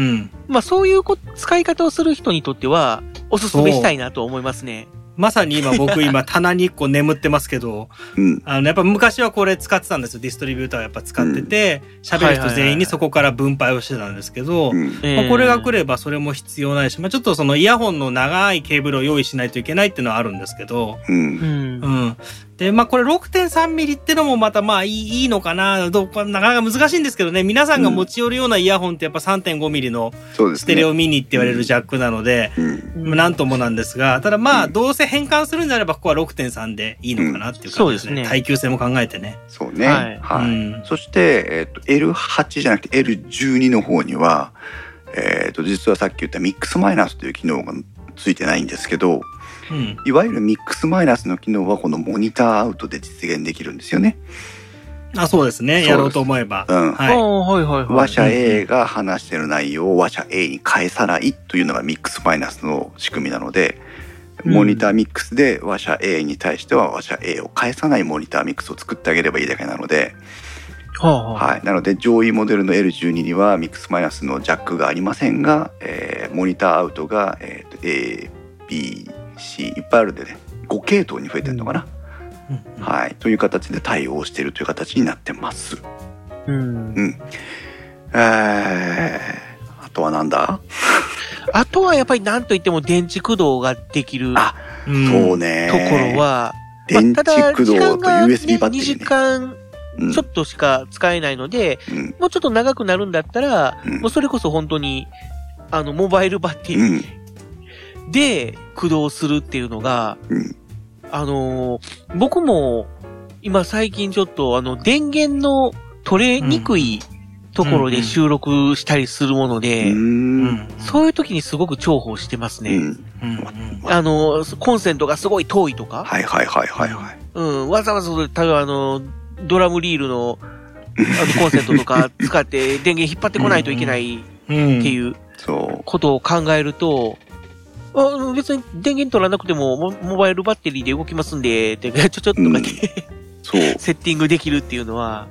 まあそういうこ使い方をする人にとってはおすすめしたいなと思いますね。まさに今僕今棚にいっこ眠ってますけど、うん、あのやっぱ昔はこれ使ってたんですよ。ディストリビューターはやっぱ使ってて、喋、うん、る人全員にそこから分配をしてたんですけど、はいはいはいまあ、これが来ればそれも必要ないし、まあ、ちょっとそのイヤホンの長いケーブルを用意しないといけないっていうのはあるんですけど、うんうん、でまあこれ ろくてんさん ミリってのもまたまあい い, いいのかなどうかなかなか難しいんですけどね。皆さんが持ち寄るようなイヤホンってやっぱ さんてんご ミリのステレオミニって言われるジャックなので、うんうん、なんともなんですが、ただまあどうせ変換するんであればここは ろくてんさん でいいのかなっていう感じですね、うん、そうですね。耐久性も考えてね。そうね。はい。はいうん、そして、えっと、エルはち じゃなくて エルじゅうに の方には、えっと、実はさっき言ったミックスマイナスという機能がついてないんですけど、うん、いわゆるミックスマイナスの機能はこのモニターアウトで実現できるんですよね。あ、そうですね。やろうと思えば。うん。はい。はいはいはい。話者 A が話してる内容を話者 A に返さないというのがミックスマイナスの仕組みなので、モニターミックスで話者 A に対しては話者 A を返さないモニターミックスを作ってあげればいいだけなので、はあはあはい、なので上位モデルの エルじゅうに にはミックスマイナスのジャックがありませんが、えー、モニターアウトが、えー、A、B、C いっぱいあるんでね、ご系統に増えてるのかな、うんはい、という形で対応しているという形になってます。うんうんえー、あとはなんだあとはやっぱり何といっても電池駆動ができるあそう、ね、ところは、電池駆動と ユーエスビー バッテリー、ね、にじかんちょっとしか使えないので、うん、もうちょっと長くなるんだったら、うん、もうそれこそ本当にあのモバイルバッテリーで駆動するっていうのが、うん、あの僕も今最近ちょっとあの電源の取れにくい、うんところで収録したりするもので、うんうん、そういう時にすごく重宝してますね、うんうんうん、あのコンセントがすごい遠いとかはいはいはいはい、はいうん、わざわざ例えばあのドラムリールの、 あのコンセントとか使って電源引っ張ってこないといけないっていうことを考えるとあ別に電源取らなくても モ, モバイルバッテリーで動きますんでってちょちょっとかって、うん、セッティングできるっていうのは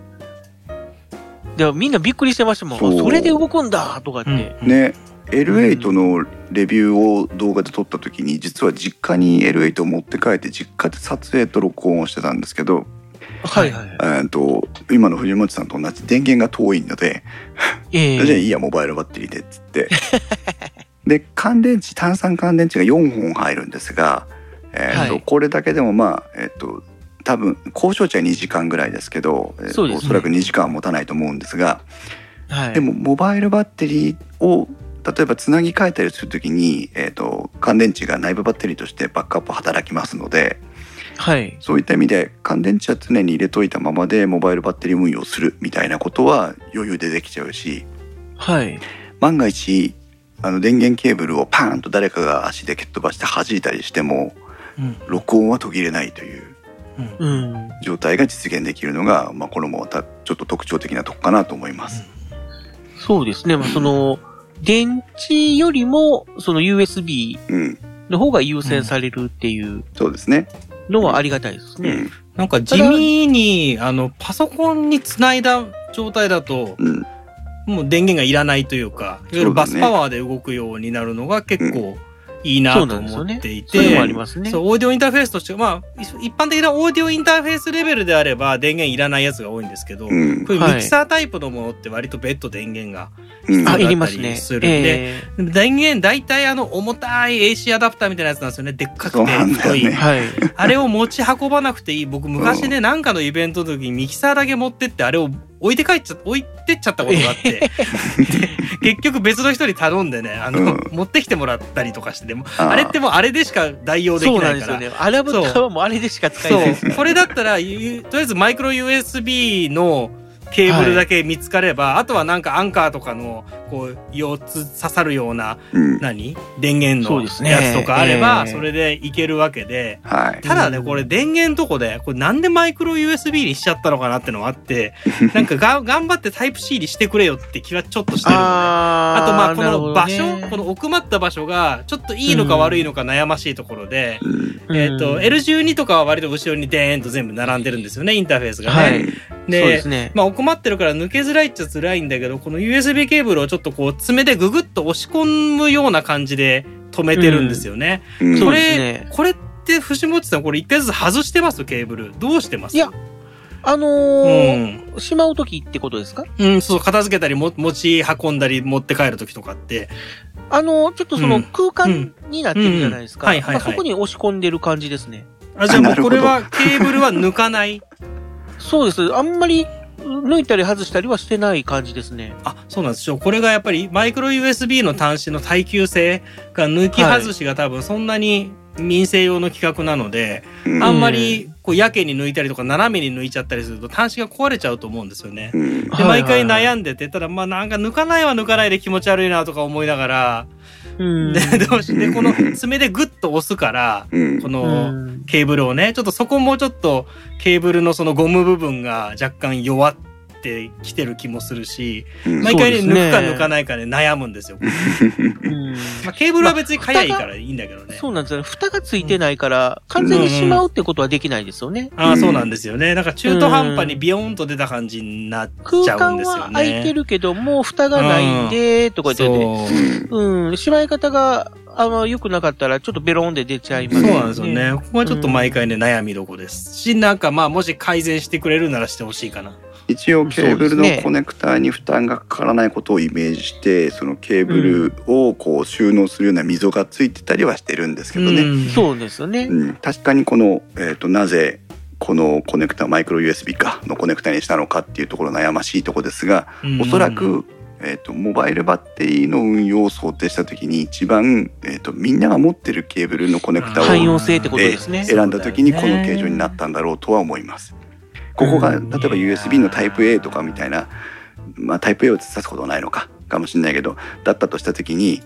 でみんなびっくりしてましたもん。 そ, それで動くんだとかって、うん、ね エルエイト のレビューを動画で撮った時に、うん、実は実家に エルエイト を持って帰って実家で撮影と録音をしてたんですけど、はいはいはい、えー、っと今の藤本さんと同じ電源が遠いのでじゃあいいやモバイルバッテリーでっつってで乾電池単三乾電池がよんほん入るんですが、えーっとはい、これだけでもまあえー、っと多分交渉値はにじかんぐらいですけど、えー、そうですね、おそらくにじかんは持たないと思うんですが、はい、でもモバイルバッテリーを例えばつなぎ替えたりするときに、えーと、乾電池が内部バッテリーとしてバックアップ働きますので、はい、そういった意味で乾電池は常に入れといたままでモバイルバッテリー運用するみたいなことは余裕でできちゃうし、はい、万が一あの電源ケーブルをパーンと誰かが足で蹴っ飛ばして弾いたりしても、うん、録音は途切れないという状態が実現できるのが、まあ、これもたちょっと特徴的なとこかなと思います。うん、そうですね。まあ、その電池よりもその ユーエスビー の方が優先されるっていうのはありがたいですね。うんうんうん、なんか地味にあのパソコンにつないだ状態だと、うん、もう電源がいらないというか、いわゆるバスパワーで動くようになるのが結構、うんいいなと思っていて、そうオーディオインターフェースとして、まあ、一般的なオーディオインターフェースレベルであれば電源いらないやつが多いんですけど、うん、こういうミキサータイプのものって割と別途電源が必要だったりするんで、うんねえー、電源大体あの重たい エーシー アダプターみたいなやつなんですよね。でっかくて太い、ねはい、あれを持ち運ばなくていい。僕昔ねなんかのイベントの時にミキサーだけ持ってってあれを置いて帰っちゃ置いてっちゃったことがあって、結局別の人に頼んでね、あの、うん、持ってきてもらったりとかして、でも あ, あれってもうあれでしか代用できないから、そうなんですよね。あれはもうあれでしか使えないですね。これだったらとりあえずマイクロ ユーエスビー のケーブルだけ見つかれば、はい、あとはなんかアンカーとかのこうよっつ刺さるような、うん、何電源のやつとかあれば そ,、ねえー、それでいけるわけで、はい、ただねこれ電源とこでこれなんでマイクロ ユーエスビー にしちゃったのかなってのがあってなんかが頑張ってタイプ C にしてくれよって気はちょっとしてるので、あ, あとまあこの場所、ね、この奥まった場所がちょっといいのか悪いのか悩ましいところで、うん、えっ、ー、と エルじゅうに とかは割と後ろにデーンと全部並んでるんですよねインターフェースがね。はい、でそうですね。まあ困ってるから抜けづらいっちゃ辛いんだけど、この ユーエスビー ケーブルをちょっとこう爪でググッと押し込むような感じで止めてるんですよね。うん、これ、ね、これって藤本さんこれ一回ずつ外してますケーブルどうしてます？いやあのーうん、しまうときってことですか？うん、そう片付けたりも持ち運んだり持って帰るときとかって。あのー、ちょっとその空間になってるじゃないですか。そこに押し込んでる感じですね。あじゃあもうこれはケーブルは抜かない。そうです。あんまり。抜いたり外したりはしてない感じですね。あ、そうなんですよ。これがやっぱりマイクロ ユーエスビー の端子の耐久性が抜き外しが多分そんなに民生用の規格なので、はい、あんまりこうやけに抜いたりとか斜めに抜いちゃったりすると端子が壊れちゃうと思うんですよね。で毎回悩んでて、ただまあなんか抜かないは抜かないで気持ち悪いなとか思いながら、うん、でどうしてこの爪でグッと押すからこのケーブルをねちょっとそこもちょっとケーブルのそのゴム部分が若干弱ってきてる気もするし、毎回、ね、抜くか抜かないかで、ね、悩むんですよ。うんまあ、ケーブルは別にかやいからいいんだけどね、まあ、そうなんですよね。蓋がついてないから完全にしまうってことはできないですよね、うんうん、ああそうなんですよね。だから中途半端にビヨーンと出た感じになっちゃうんですよね。空間は空いてるけどもう蓋がないんで、うん、とか言ってね、うん、しまい方があの良くなかったらちょっとベロンで出ちゃいますね。そうなんですよね。ここはちょっと毎回ね、うん、悩みどこですし、なんかまあもし改善してくれるならしてほしいかな。一応ケーブルのコネクターに負担がかからないことをイメージして、そのケーブルをこう収納するような溝がついてたりはしてるんですけどね。うん、そうですよね。うん、確かにこの、えーと、なぜこのコネクタマイクロ ユーエスビー かのコネクタにしたのかっていうところ悩ましいところですが、おそらくえーと、モバイルバッテリーの運用を想定したときに一番、えーと、みんなが持ってるケーブルのコネクタを汎用性ってことですね。選んだときにこの形状になったんだろうとは思います。ここが例えば ユーエスビー のタイプ A とかみたいな、まあ、タイプ A を指すことはないのかかもしれないけど、だったとしたときに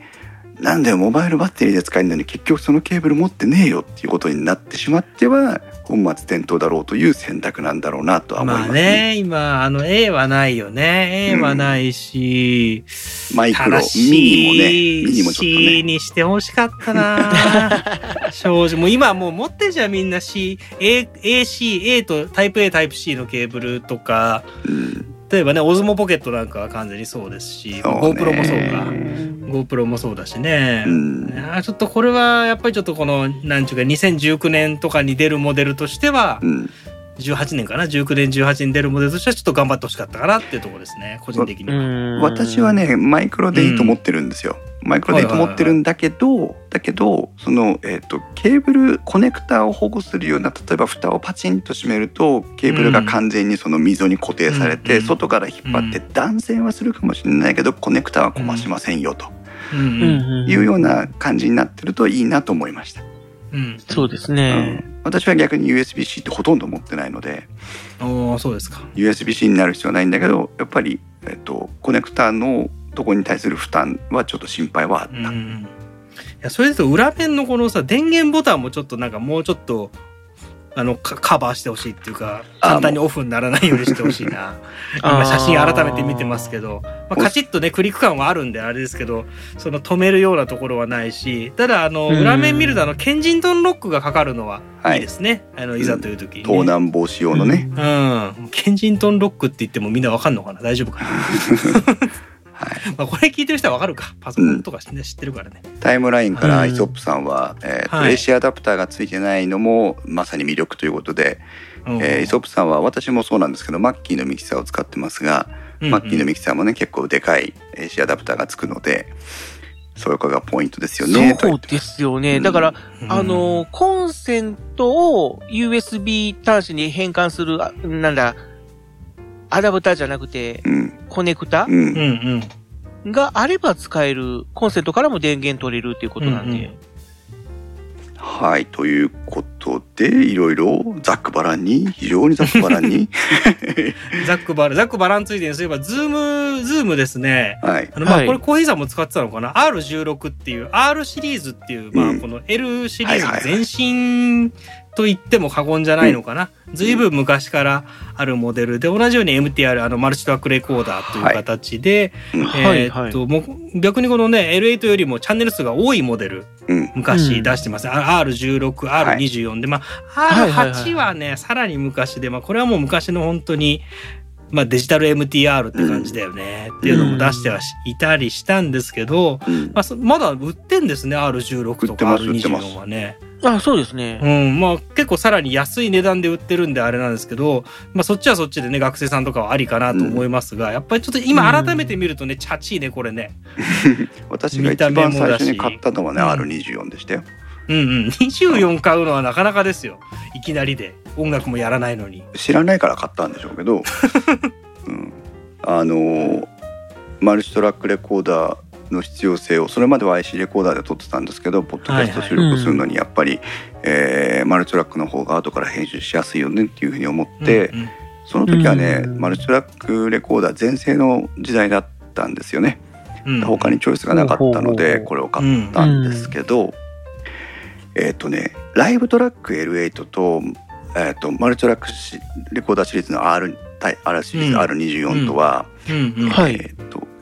なんだよモバイルバッテリーで使えるのに結局そのケーブル持ってねえよっていうことになってしまっては本末転倒だろうという選択なんだろうなとは思いますね。まあね、今あの A はないよね。 A はないし、うん、マイクロミニもね、ミニもちょっとね C にしてほしかったな正直もう今もう持ってるじゃんみんな C、A、AC、A とタイプ A タイプ C のケーブルとか、うん例えばねオズモポケットなんかは完全にそうですし、 GoPro もそうか GoPro もそうだしね、うん、あちょっとこれはやっぱりちょっとこのなんちゅうかにせんじゅうきゅうねんとかに出るモデルとしては、うん、じゅうはちねんかなじゅうきゅうねんじゅうはちに出るモデルとしてはちょっと頑張ってほしかったかなっていうところですね個人的には。私はねマイクロでいいと思ってるんですよ、うん、マイクロでいいと思ってるんだけど、はいはいはい、だけどその、えーと、ケーブルコネクターを保護するような例えば蓋をパチンと閉めるとケーブルが完全にその溝に固定されて、うん、外から引っ張って断線はするかもしれないけど、うん、コネクターは壊しませんよと、うん、いうような感じになってるといいなと思いました。うん、そうですね、うん、私は逆に ユーエスビー-C ってほとんど持ってないので、おそうですか ユーエスビー-C になる必要はないんだけどやっぱり、えっと、コネクターのとこに対する負担はちょっと心配はあった、うん、いやそれだと裏面のこのさ電源ボタンもちょっとなんかもうちょっとあのカバーしてほしいっていうか、簡単にオフにならないようにしてほしいな。今写真改めて見てますけど、まあ、カチッとねクリック感はあるんであれですけど、その止めるようなところはないし、ただあの裏面見るとあのケンジントンロックがかかるのはいいですね、はい、あのいざという時に、ね、盗難防止用のね、うん、うん、ケンジントンロックって言ってもみんなわかんのかな、大丈夫かな。はい、まあこれ聞いてる人はわかるか、パソコンとか知ってるからね、うん、タイムラインからイソップさんは、うん、えー、レーシアアダプターがついてないのもまさに魅力ということで、はい、えー、イソップさんは私もそうなんですけどマッキーのミキサーを使ってますが、うんうん、マッキーのミキサーもね結構でかいレーシアアダプターがつくので、そういうのがポイントですよね。そうですよね、うん、だから、うん、あのコンセントを ユーエスビー 端子に変換するなんだアダプターじゃなくて、うん、コネクタ、うん、があれば使える、コンセントからも電源取れるっていうことなんで、うんうん、はい、ということでいろいろザックバランに非常にザックバランにザックバランザックバランついてる。そういえばズームズームですね、はい、あのまあ、はい、これコーヒーさんも使ってたのかな、 アールじゅうろく っていう R シリーズっていう、まあ、この L シリーズの前身と言っても過言じゃないのかな、ずいぶん昔からあるモデルで、同じように エムティーアール あのマルチトラックレコーダーという形で、はい、えー、っともう逆にこのね エルエイト よりもチャンネル数が多いモデル、うん、昔出してます、うん、アールじゅうろく、アールにじゅうよん で、まあ、アールはち はねさらに昔で、まあ、これはもう昔の本当に、まあ、デジタル エムティーアール って感じだよね、うん、っていうのも出してはいたりしたんですけど、うん、まあ、まだ売ってんですね アールじゅうろく とか アールにじゅうよん はね。あ、そうですね、うん、まあ結構さらに安い値段で売ってるんであれなんですけど、まあ、そっちはそっちでね学生さんとかはありかなと思いますが、うん、やっぱりちょっと今改めて見るとね、うん、チャチいねこれね。私が一番最初に買ったのはね、うん、アールにじゅうよん でしたよ。うんうん、にじゅうよん買うのはなかなかですよ、いきなりで音楽もやらないのに。知らないから買ったんでしょうけど、うん、あのー、マルチトラックレコーダーの必要性を、それまでは アイシー レコーダーで撮ってたんですけど、ポッドキャスト収録するのにやっぱり、はいはい、えー、マルチトラックの方が後から編集しやすいよねっていうふうに思って、うんうん、その時はね、うん、マルチトラックレコーダー全盛の時代だったんですよね、うん、他にチョイスがなかったのでこれを買ったんですけど、うんうん、えーとね、ライブトラック エルエイト と、えーと、マルチトラックレコーダーシリーズの R、R シリーズ アールにじゅうよん とは、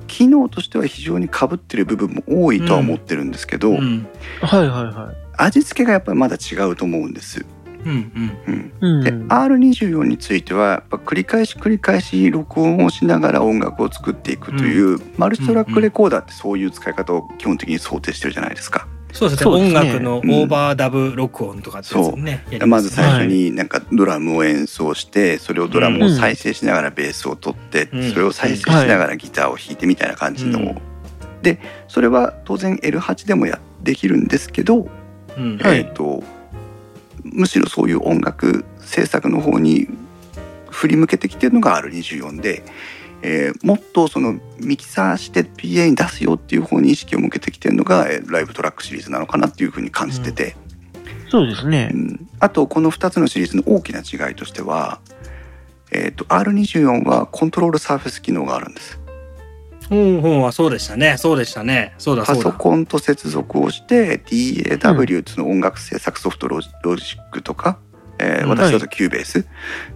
機能としては非常に被ってる部分も多いとは思ってるんですけど、うんうん、はいはいはい、味付けがやっぱりまだ違うと思うんです、うんうんうん、で アールにじゅうよん についてはやっぱ繰り返し繰り返し録音をしながら音楽を作っていくという、うん、マルチトラックレコーダーってそういう使い方を基本的に想定してるじゃないですか。そうですね、音楽のオーバーダブ録音とかってですね、うん、そう、まず最初になんかドラムを演奏して、はい、それをドラムを再生しながらベースを取って、うん、それを再生しながらギターを弾いてみたいな感じの、うん、でそれは当然 エルはち でもやできるんですけど、うん、えーと、はい、むしろそういう音楽制作の方に振り向けてきてるのが アールにじゅうよん で、えー、もっとそのミキサーして ピーエー に出すよっていう方に意識を向けてきてるのが、えー、ライブトラックシリーズなのかなっていうふうに感じてて、うん、そうですね、うん、あとこのふたつのシリーズの大きな違いとしては、えー、と アールにじゅうよん はコントロールサーフェス機能があるんです。うんうん、そうでしたね、そうでしたね、そうだそうだ。パソコンと接続をして ディーエーダブリュー の音楽制作ソフトロジックとか、うん、えー、私だと Cubase、はい、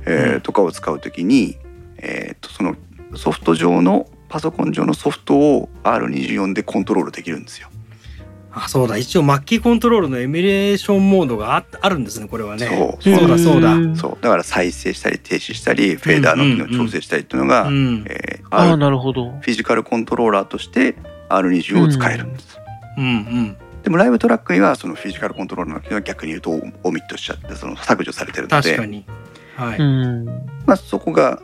えー、とかを使うときに、えー、とそのソフト上のパソコン上のソフトを アールにじゅうよん でコントロールできるんですよ。あ、そうだ、一応マッキーコントロールのエミュレーションモードが あ, あるんですね、これはね。そうそうだそうだ、うん、そうだから再生したり停止したりフェーダーの機能を調整したりっていうのが、うんうん、えー、あ、なるほど、フィジカルコントローラーとして アールにじゅうよん を使えるんです、うんうんうん、でもライブトラックにはそのフィジカルコントローラーの機能は逆に言うとオミットしちゃって、その削除されてるので、確かに、はい、まあ、そこが、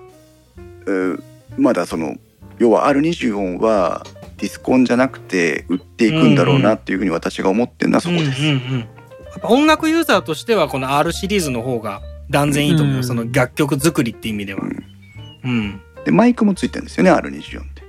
えーまだその要は アールにじゅうよん はディスコンじゃなくて売っていくんだろうなっていうふうに私が思ってるのはそこです。うんうんうん、やっぱ音楽ユーザーとしてはこの R シリーズの方が断然いいと思う、うん、その楽曲作りって意味では、うんうん、でマイクもついてるんですよね アールにじゅうよん って。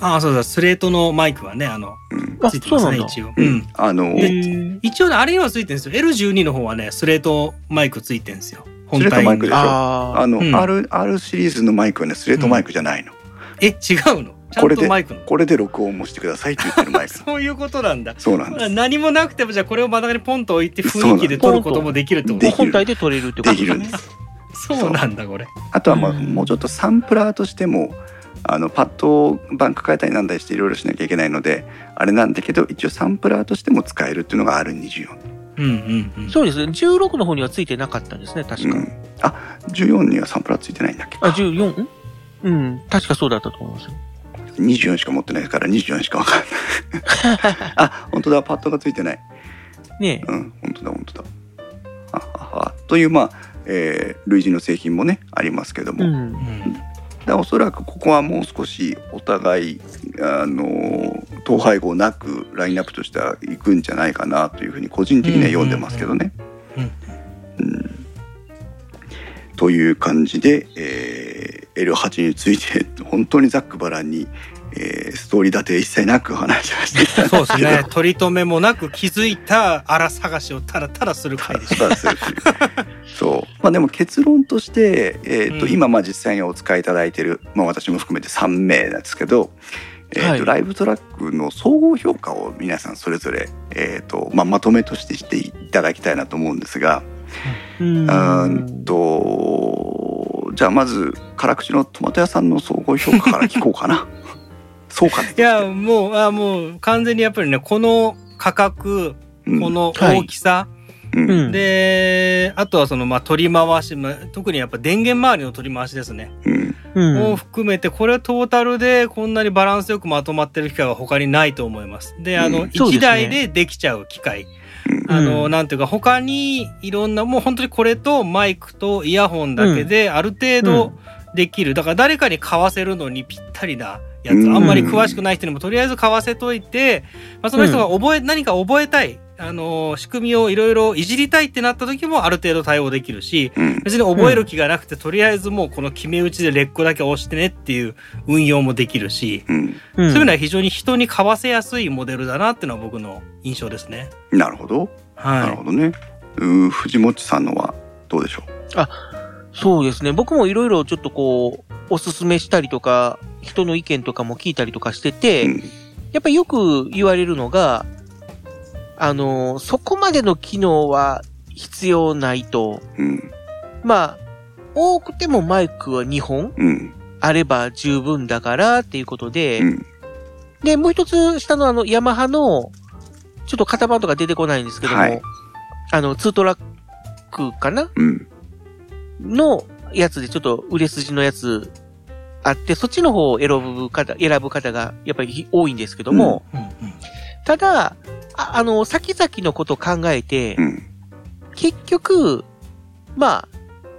ああ、そうだ、スレートのマイクはね、あの、うん、ついてますね一応、うん、あのー、一応ねあれにはついてるんですよ。 エルじゅうに の方はねスレートマイクついてるんですよ。スレートマイクでしょ。ああの、うん、R, R シリーズのマイクはねスレートマイクじゃないの、うん、え違うのちゃんとマイクのこれで録音もしてくださいって言ってるマイクそういうことなんだ。そうなんです。何もなくてもじゃあこれを真ん中にポンと置いて雰囲気で撮ることもできるってこと。本体で撮れるってことですね。そうなんだこれ。あとは、まあ、もうちょっとサンプラーとしてもあのパッドバンク変えたりなんだりしていろいろしなきゃいけないのであれなんだけど、一応サンプラーとしても使えるっていうのが アールにじゅうよん。うんうんうん、そうですね。じゅうろくの方にはついてなかったんですね確か、うん、あじゅうよんにはサンプラーついてないんだっけ。あ じゅうよん? うん確かそうだったと思います。にじゅうよんしか持ってないからにじゅうよんしか分からないあ本当だパッドがついてないねえ、うん、本当だ本当だ。あははというまあ、えー、類似の製品もねありますけども、うんうん、だおそらくここはもう少しお互いあのー統廃合なくラインナップとしてはいくんじゃないかなというふうに個人的には読んでますけどね、うんうんうん、という感じで、えー、エルはち について本当にざっくばらんに、えー、ストーリー立て一切なく話をしてたんですけど、そうですね、取り留めもなく気づいたあら探しをただただする回でしたそう、まあ、でも結論として、えーとうん、今まあ実際にお使いいただいている、まあ、私も含めてさんめいなんですけど、えーとはい、ライブトラックの総合評価を皆さんそれぞれ、えーとまあ、まとめとしてしていただきたいなと思うんですが、うん、うんとじゃあまず辛口のトマト屋さんの総合評価から聞こうかなそうかね。いやもうあもう完全にやっぱりねこの価格、うん、この大きさ、はいうん、であとはそのまあ取り回し、特にやっぱ電源周りの取り回しですね、うんうん、を含めてこれはトータルでこんなにバランスよくまとまってる機械は他にないと思います。であのいちだいでできちゃう機械、うん、あのなんていうか他にいろんなもう本当にこれとマイクとイヤホンだけである程度できる、うんうん、だから誰かに買わせるのにぴったりなやつ、あんまり詳しくない人にもとりあえず買わせといて、まあ、その人が覚え、うん、何か覚えたいあの仕組みをいろいろいじりたいってなった時もある程度対応できるし、うん、別に覚える気がなくて、うん、とりあえずもうこの決め打ちでレックだけ押してねっていう運用もできるし、うん、そういうのは非常に人に買わせやすいモデルだなっていうのは僕の印象ですね。なるほど、はい、なるほどね。う藤本さんのはどうでしょう。あそうですね、僕もいろいろちょっとこうおすすめしたりとか人の意見とかも聞いたりとかしてて、うん、やっぱりよく言われるのがあの、そこまでの機能は必要ないと。うん、まあ、多くてもマイクはにほん、うん、あれば十分だからっていうことで、うん、で、もう一つ下のあの、ヤマハの、ちょっと型番とか出てこないんですけども、はい、あの、ツートラックかな、うん、のやつでちょっと売れ筋のやつあって、そっちの方を選ぶ方、選ぶ方がやっぱり多いんですけども、うんうんうん、ただ、あ, あの、先々のことを考えて、うん、結局、まあ、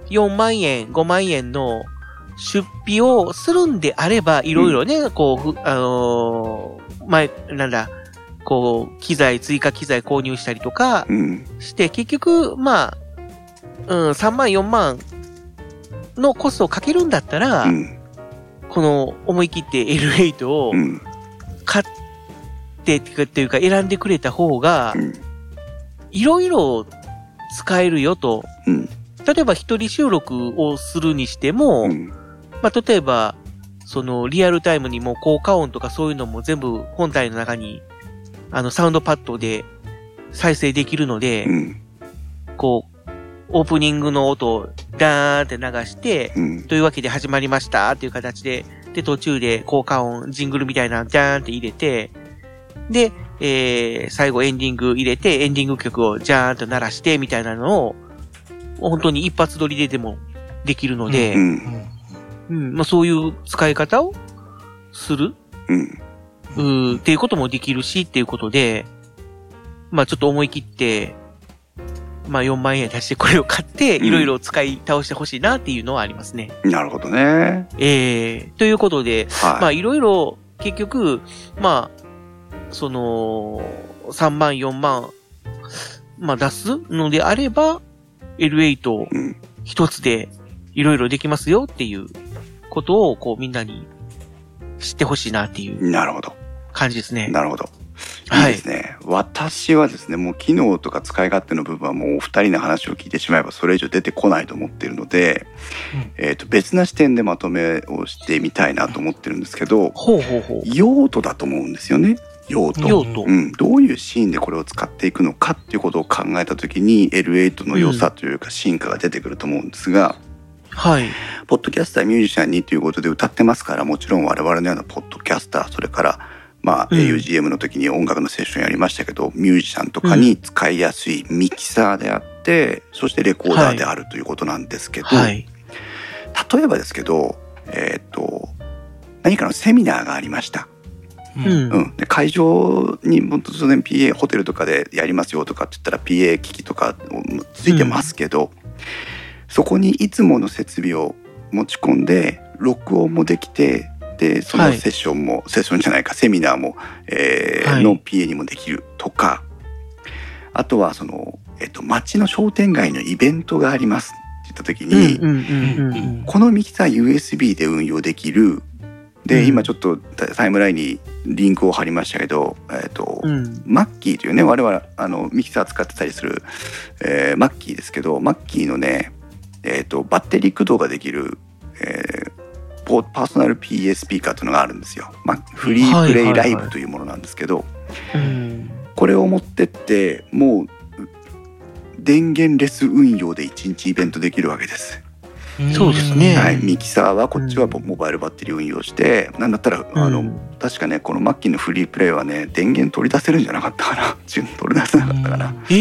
よんまんえん、ごまんえんの出費をするんであれば、いろいろね、うん、こう、あのー、前、なんだ、こう、機材、追加機材購入したりとかして、うん、結局、まあ、うん、さんまん、よんまんのコストをかけるんだったら、うん、この、思い切って エルはち を買って、うんっていうか選んでくれた方がいろいろ使えるよと、うん、例えば一人収録をするにしても、うんまあ、例えばそのリアルタイムにも効果音とかそういうのも全部本体の中にあのサウンドパッドで再生できるので、うん、こうオープニングの音をダーンって流して、うん、というわけで始まりましたっていう形で、で途中で効果音ジングルみたいなダーンって入れてで、えー、最後エンディング入れて、エンディング曲をジャーンと鳴らして、みたいなのを、本当に一発撮りででもできるので、うんうんまあ、そういう使い方をする、うん、うっていうこともできるし、っていうことで、まあちょっと思い切って、まあよんまんえん出してこれを買って、いろいろ使い倒してほしいなっていうのはありますね。うん、なるほどね。えー、ということで、はい、まあいろいろ結局、まあ、その、さんまん、よんまん、まあ出すのであれば、エルはち 一つでいろいろできますよっていうことを、こうみんなに知ってほしいなっていう。なるほど。感じですね。なるほど。はい、いいですね。私はですね、もう機能とか使い勝手の部分はもうお二人の話を聞いてしまえばそれ以上出てこないと思っているので、うん、えーと、別な視点でまとめをしてみたいなと思ってるんですけど、ほうほうほう、用途だと思うんですよね。用途、用途、うん、どういうシーンでこれを使っていくのかっていうことを考えた時に エルエイト の良さというか進化が出てくると思うんですが、うん、はい、ポッドキャスターミュージシャンにということで歌ってますから、もちろん我々のようなポッドキャスター、それからまあ、うん、エーユージーエム の時に音楽のセッションやりましたけど、ミュージシャンとかに使いやすいミキサーであって、うん、そしてレコーダーであるということなんですけど、はい、例えばですけど、えーと、何かのセミナーがありました。うんうん、で会場にも当然 ピーエー ホテルとかでやりますよとかって言ったら ピーエー 機器とかついてますけど、うん、そこにいつもの設備を持ち込んで録音もできて、でそのセッションも、はい、セッションじゃないかセミナーも、えーはい、の ピーエー にもできるとか、あとはその、えっと、街の商店街のイベントがありますって言った時に、うんうんうんうん、このミキサー ユーエスビー で運用できる。で、うん、今ちょっとタイムラインにリンクを貼りましたけど、えーとうん、マッキーというね、我々あのミキサー使ってたりする、えー、マッキーですけど、マッキーのね、えーと、バッテリー駆動ができる、えーパーソナル ピーエー スピーカーというのがあるんですよ、まあ、フリープレイライブというものなんですけど、はいはいはい、これを持ってってもう電源レス運用でいちにちイベントできるわけです。そうですね、はい、ミキサーはこっちはモバイルバッテリー運用して、うん、なんだったらあの、うん、確かねこのマッキーのフリープレイはね電源取り出せるんじゃなかったかな取り出せなかったかな、うん、え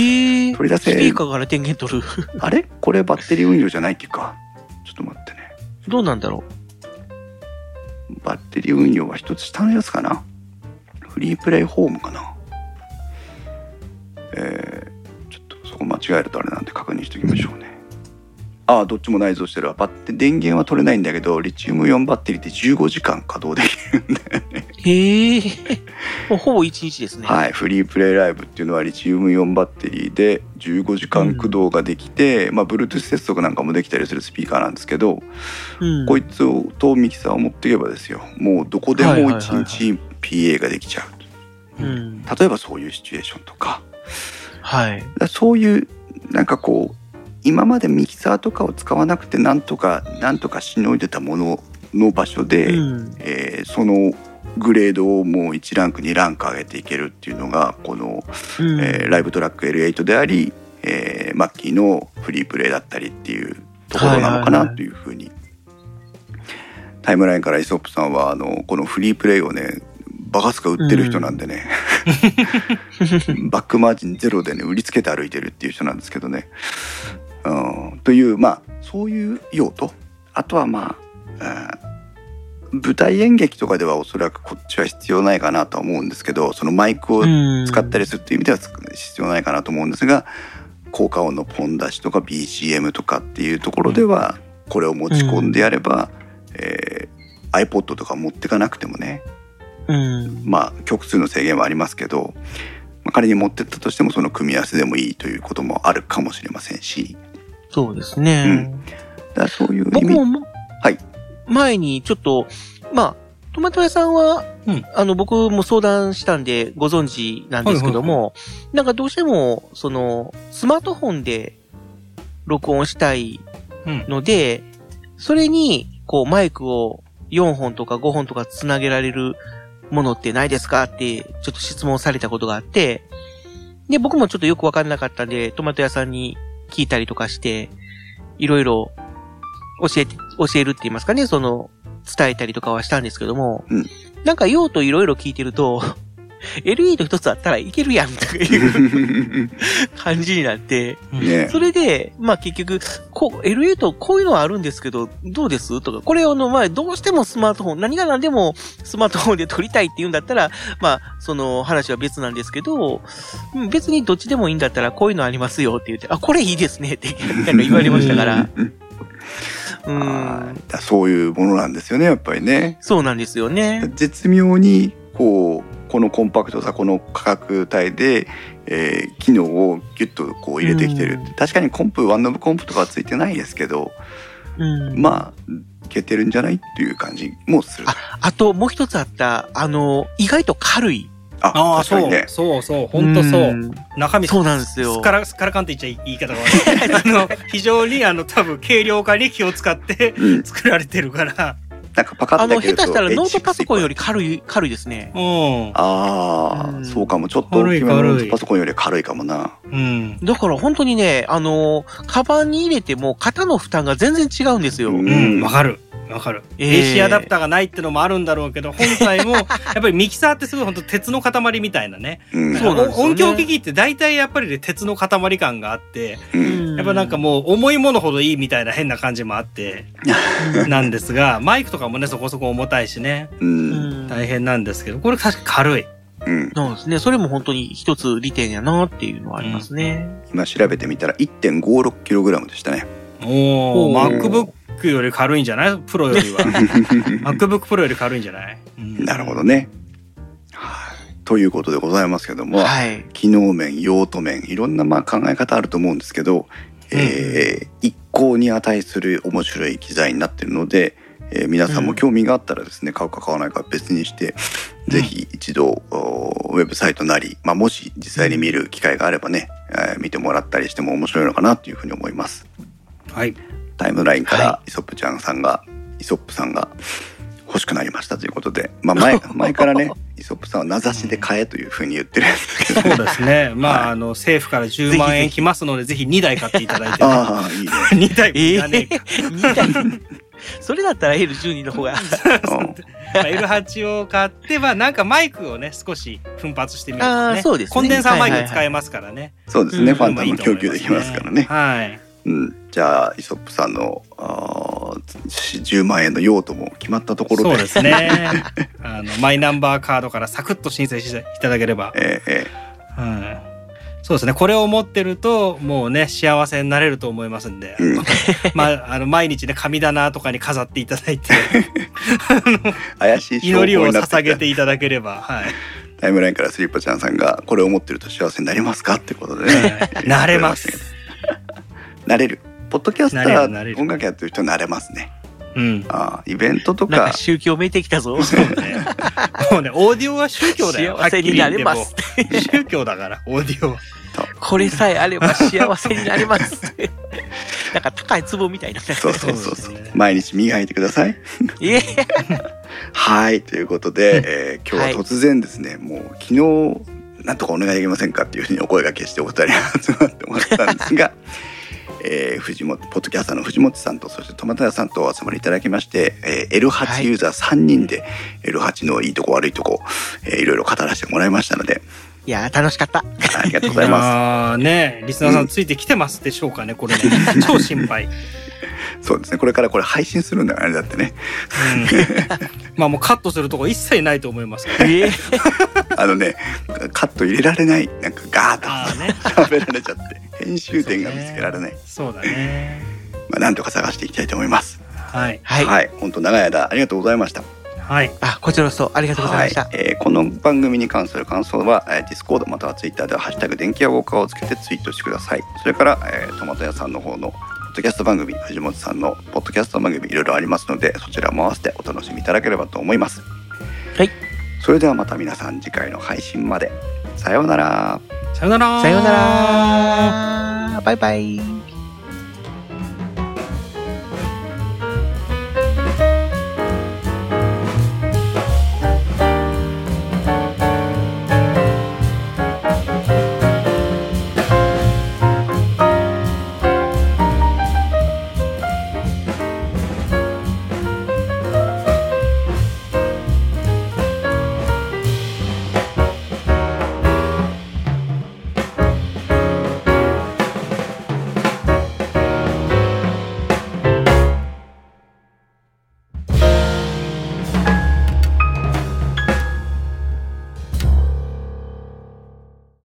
ー、取り出せスピーカーから電源取るあれこれバッテリー運用じゃないっていうか、ちょっと待ってね、どうなんだろう、バッテリー運用は一つ下のやつかな、フリープレイホームかな、えー、ちょっとそこ間違えるとあれなんで確認しておきましょうね。ああ、どっちも内蔵してるわ。バッテ電源は取れないんだけどリチウムイオンバッテリーでじゅうごじかん稼働できるんだよね。へえ、もうほぼいちにちですね。はい、フリープレイライブっていうのはリチウムイオンバッテリーでじゅうごじかん駆動ができて、うん、まあ Bluetooth 接続なんかもできたりするスピーカーなんですけど、うん、こいつをとミキサーを持っていけばですよ、もうどこでもいちにち ピーエー ができちゃう、はいはいはいはい、例えばそういうシチュエーションとか、はい、だそういうなんかこう今までミキサーとかを使わなくてなんとかなんとかしのいでたものの場所で、うんえー、そのグレードをもういちランクにランク上げていけるっていうのがこの、うんえー、ライブトラック エルエイト であり、えー、マッキーのフリープレイだったりっていうところなのかなというふうに、はいはいはい、タイムラインからイソップさんはあのこのフリープレイをねバカスカ売ってる人なんでね、うん、バックマージンゼロでね売りつけて歩いてるっていう人なんですけどね、うん、というまあそういう用途、あとはまあ、うん、舞台演劇とかではおそらくこっちは必要ないかなとは思うんですけど、そのマイクを使ったりするっていう意味では必要ないかなと思うんですが、効果音のポン出しとか ビージーエム とかっていうところではこれを持ち込んでやれば、うんえー、iPod とか持ってかなくてもね、うん、まあ曲数の制限はありますけど、まあ、仮に持ってったとしてもその組み合わせでもいいということもあるかもしれませんし、そうですね。うん、だそういう意味。僕も、はい、前にちょっと、まあ、トマト屋さんは、うん、あの、僕も相談したんでご存知なんですけども、はいはいはい、なんかどうしても、その、スマートフォンで録音したいので、うん、それに、こう、マイクをよんほんとかごほんとかつなげられるものってないですかって、ちょっと質問されたことがあって、で、僕もちょっとよくわかんなかったんで、トマト屋さんに、聞いたりとかして、いろいろ教えて、教えるって言いますかね、その、伝えたりとかはしたんですけども、うん、なんか用途いろいろ聞いてると、エルイーディー 一つあったらいけるやん、とかいう感じになって、ね、それで、まあ結局、こう、エルイーディー とこういうのはあるんですけど、どうですとか、これをの前、どうしてもスマートフォン、何が何でもスマートフォンで撮りたいって言うんだったら、まあ、その話は別なんですけど、別にどっちでもいいんだったら、こういうのありますよって言って、あ、これいいですねって言われましたから。うんあだそういうものなんですよね、やっぱりね。そうなんですよね。絶妙に、こう、このコンパクトさこの価格帯で、えー、機能をギュッとこう入れてきてる、うん、確かにコンプワンノブコンプとかはついてないですけど、うん、まあいけてるんじゃないっていう感じもする。 あ, あともう一つあったあの意外と軽いああ、そうそうそう、本当そう。中身そうなんですよ。スカラスカラカンって言っちゃ言い方が悪い。あの非常にあの多分軽量化に気を使って作られてるから。なんかパカッとあの下手したらノートパソコンより軽い軽いですね。うん、ああ、うん、そうかも。ちょっと大きめのノートパソコンより軽いかもな。うん。だから本当にね、あのカバンに入れても肩の負担が全然違うんですよ。うん、わかる。わかる、えー、エーシー アダプターがないってのもあるんだろうけど、本体もやっぱりミキサーってすごい本当鉄の塊みたいなね、うん、そうなんですよね。音響機器って大体やっぱり、ね、鉄の塊感があって、うん、やっぱなんかもう重いものほどいいみたいな変な感じもあってなんですが、マイクとかもねそこそこ重たいしね、うん、大変なんですけど、これ確か軽い、うん、なんですね。それも本当に一つ利点やなっていうのはありますね、うん、今調べてみたら いってんごろくキログラム でしたね。おー、MacBookより軽いんじゃない？プロよりは。MacBook Pro より軽いんじゃない？うん、なるほどね。ということでございますけども、はい、機能面、用途面、いろんなまあ考え方あると思うんですけど、うん、えー、一向に値する面白い機材になってるので、えー、皆さんも興味があったらですね、買うか買わないか別にして、うん、ぜひ一度ウェブサイトなり、まあ、もし実際に見る機会があればね、えー、見てもらったりしても面白いのかなというふうに思います。はい。タイムラインからイソップちゃんさんが、はい、イソップさんが欲しくなりましたということで、まあ、前, 前からねイソップさんは名指しで買えというふうに言ってるんですけど、ね、そうですね、まあ、はい、あの政府からじゅうまんえんきますので、ぜひにだい買っていただいて、ね、ああいいねにだいいらねえか、えー、にだいそれだったら エルじゅうに の方がエルはち を買って、まあ、なんかマイクをね少し奮発してみると、ね、そうですね、コンデンサーマイク使えますからね、はいはいはい、そうですね、うん、ファンタも供給できますからね、はい、うん、じゃあイソップさんのじゅうまんえんの用途も決まったところで、そうですねあのマイナンバーカードからサクッと申請していただければ、ええ、うん、そうですね、これを持ってるともうね幸せになれると思いますんで、うん、まあ、あの毎日ね神棚とかに飾っていただいて怪しい祈りを捧げていただければ、はい、タイムラインからスリッパちゃんさんがこれを持ってると幸せになりますかってことでねなれますなれる。ポッドキャスター、音楽やってる人なれますね。うん、ああ、イベントとか。なんか宗教めいてきたぞ。そうね。もうね、オーディオは宗教だよ。幸せになれます。宗教だから、オーディオは。これさえあれば幸せになれます。なんか高い壺みたいな。そうそうそうそう。毎日磨いてください。はい、ということで、えー、今日は突然ですね、はい、もう昨日なんとかお願いできませんかっていうふうにお声掛けしてお二人に集まってもらったんですが。えー、藤本ポッドキャスターの藤本さんとそして友田さんとお集まりいただきまして、えー、エルはち ユーザーさんにんで エルはち のいいとこ悪いとこ、えー、いろいろ語らせてもらいましたので、いや楽しかった、ありがとうございます。あーね、リスナーさんついてきてますでしょうかね、これね超心配そうですね、これからこれ配信するんだからね、だってね、うん、まあもうカットするとこ一切ないと思いますけど、えー、あのねカット入れられない、なんかガーッと喋られちゃって編集点が見つけられない。そうだね。まあなんとか探していきたいと思います。はいはい、はい、本当長い間ありがとうございました。はい。あ、こちらこそありがとうございました。はい、えー、この番組に関する感想は、えー、Discord または Twitter でハッシュタグ電気屋ウォーカーをつけてツイートしてください。それから、えー、トマト屋さんの方のポッドキャスト番組、藤本さんのポッドキャスト番組いろいろありますので、そちらも合わせてお楽しみいただければと思います。はい。それではまた皆さん次回の配信まで。さようなら。さよなら。さよなら。バイバイ。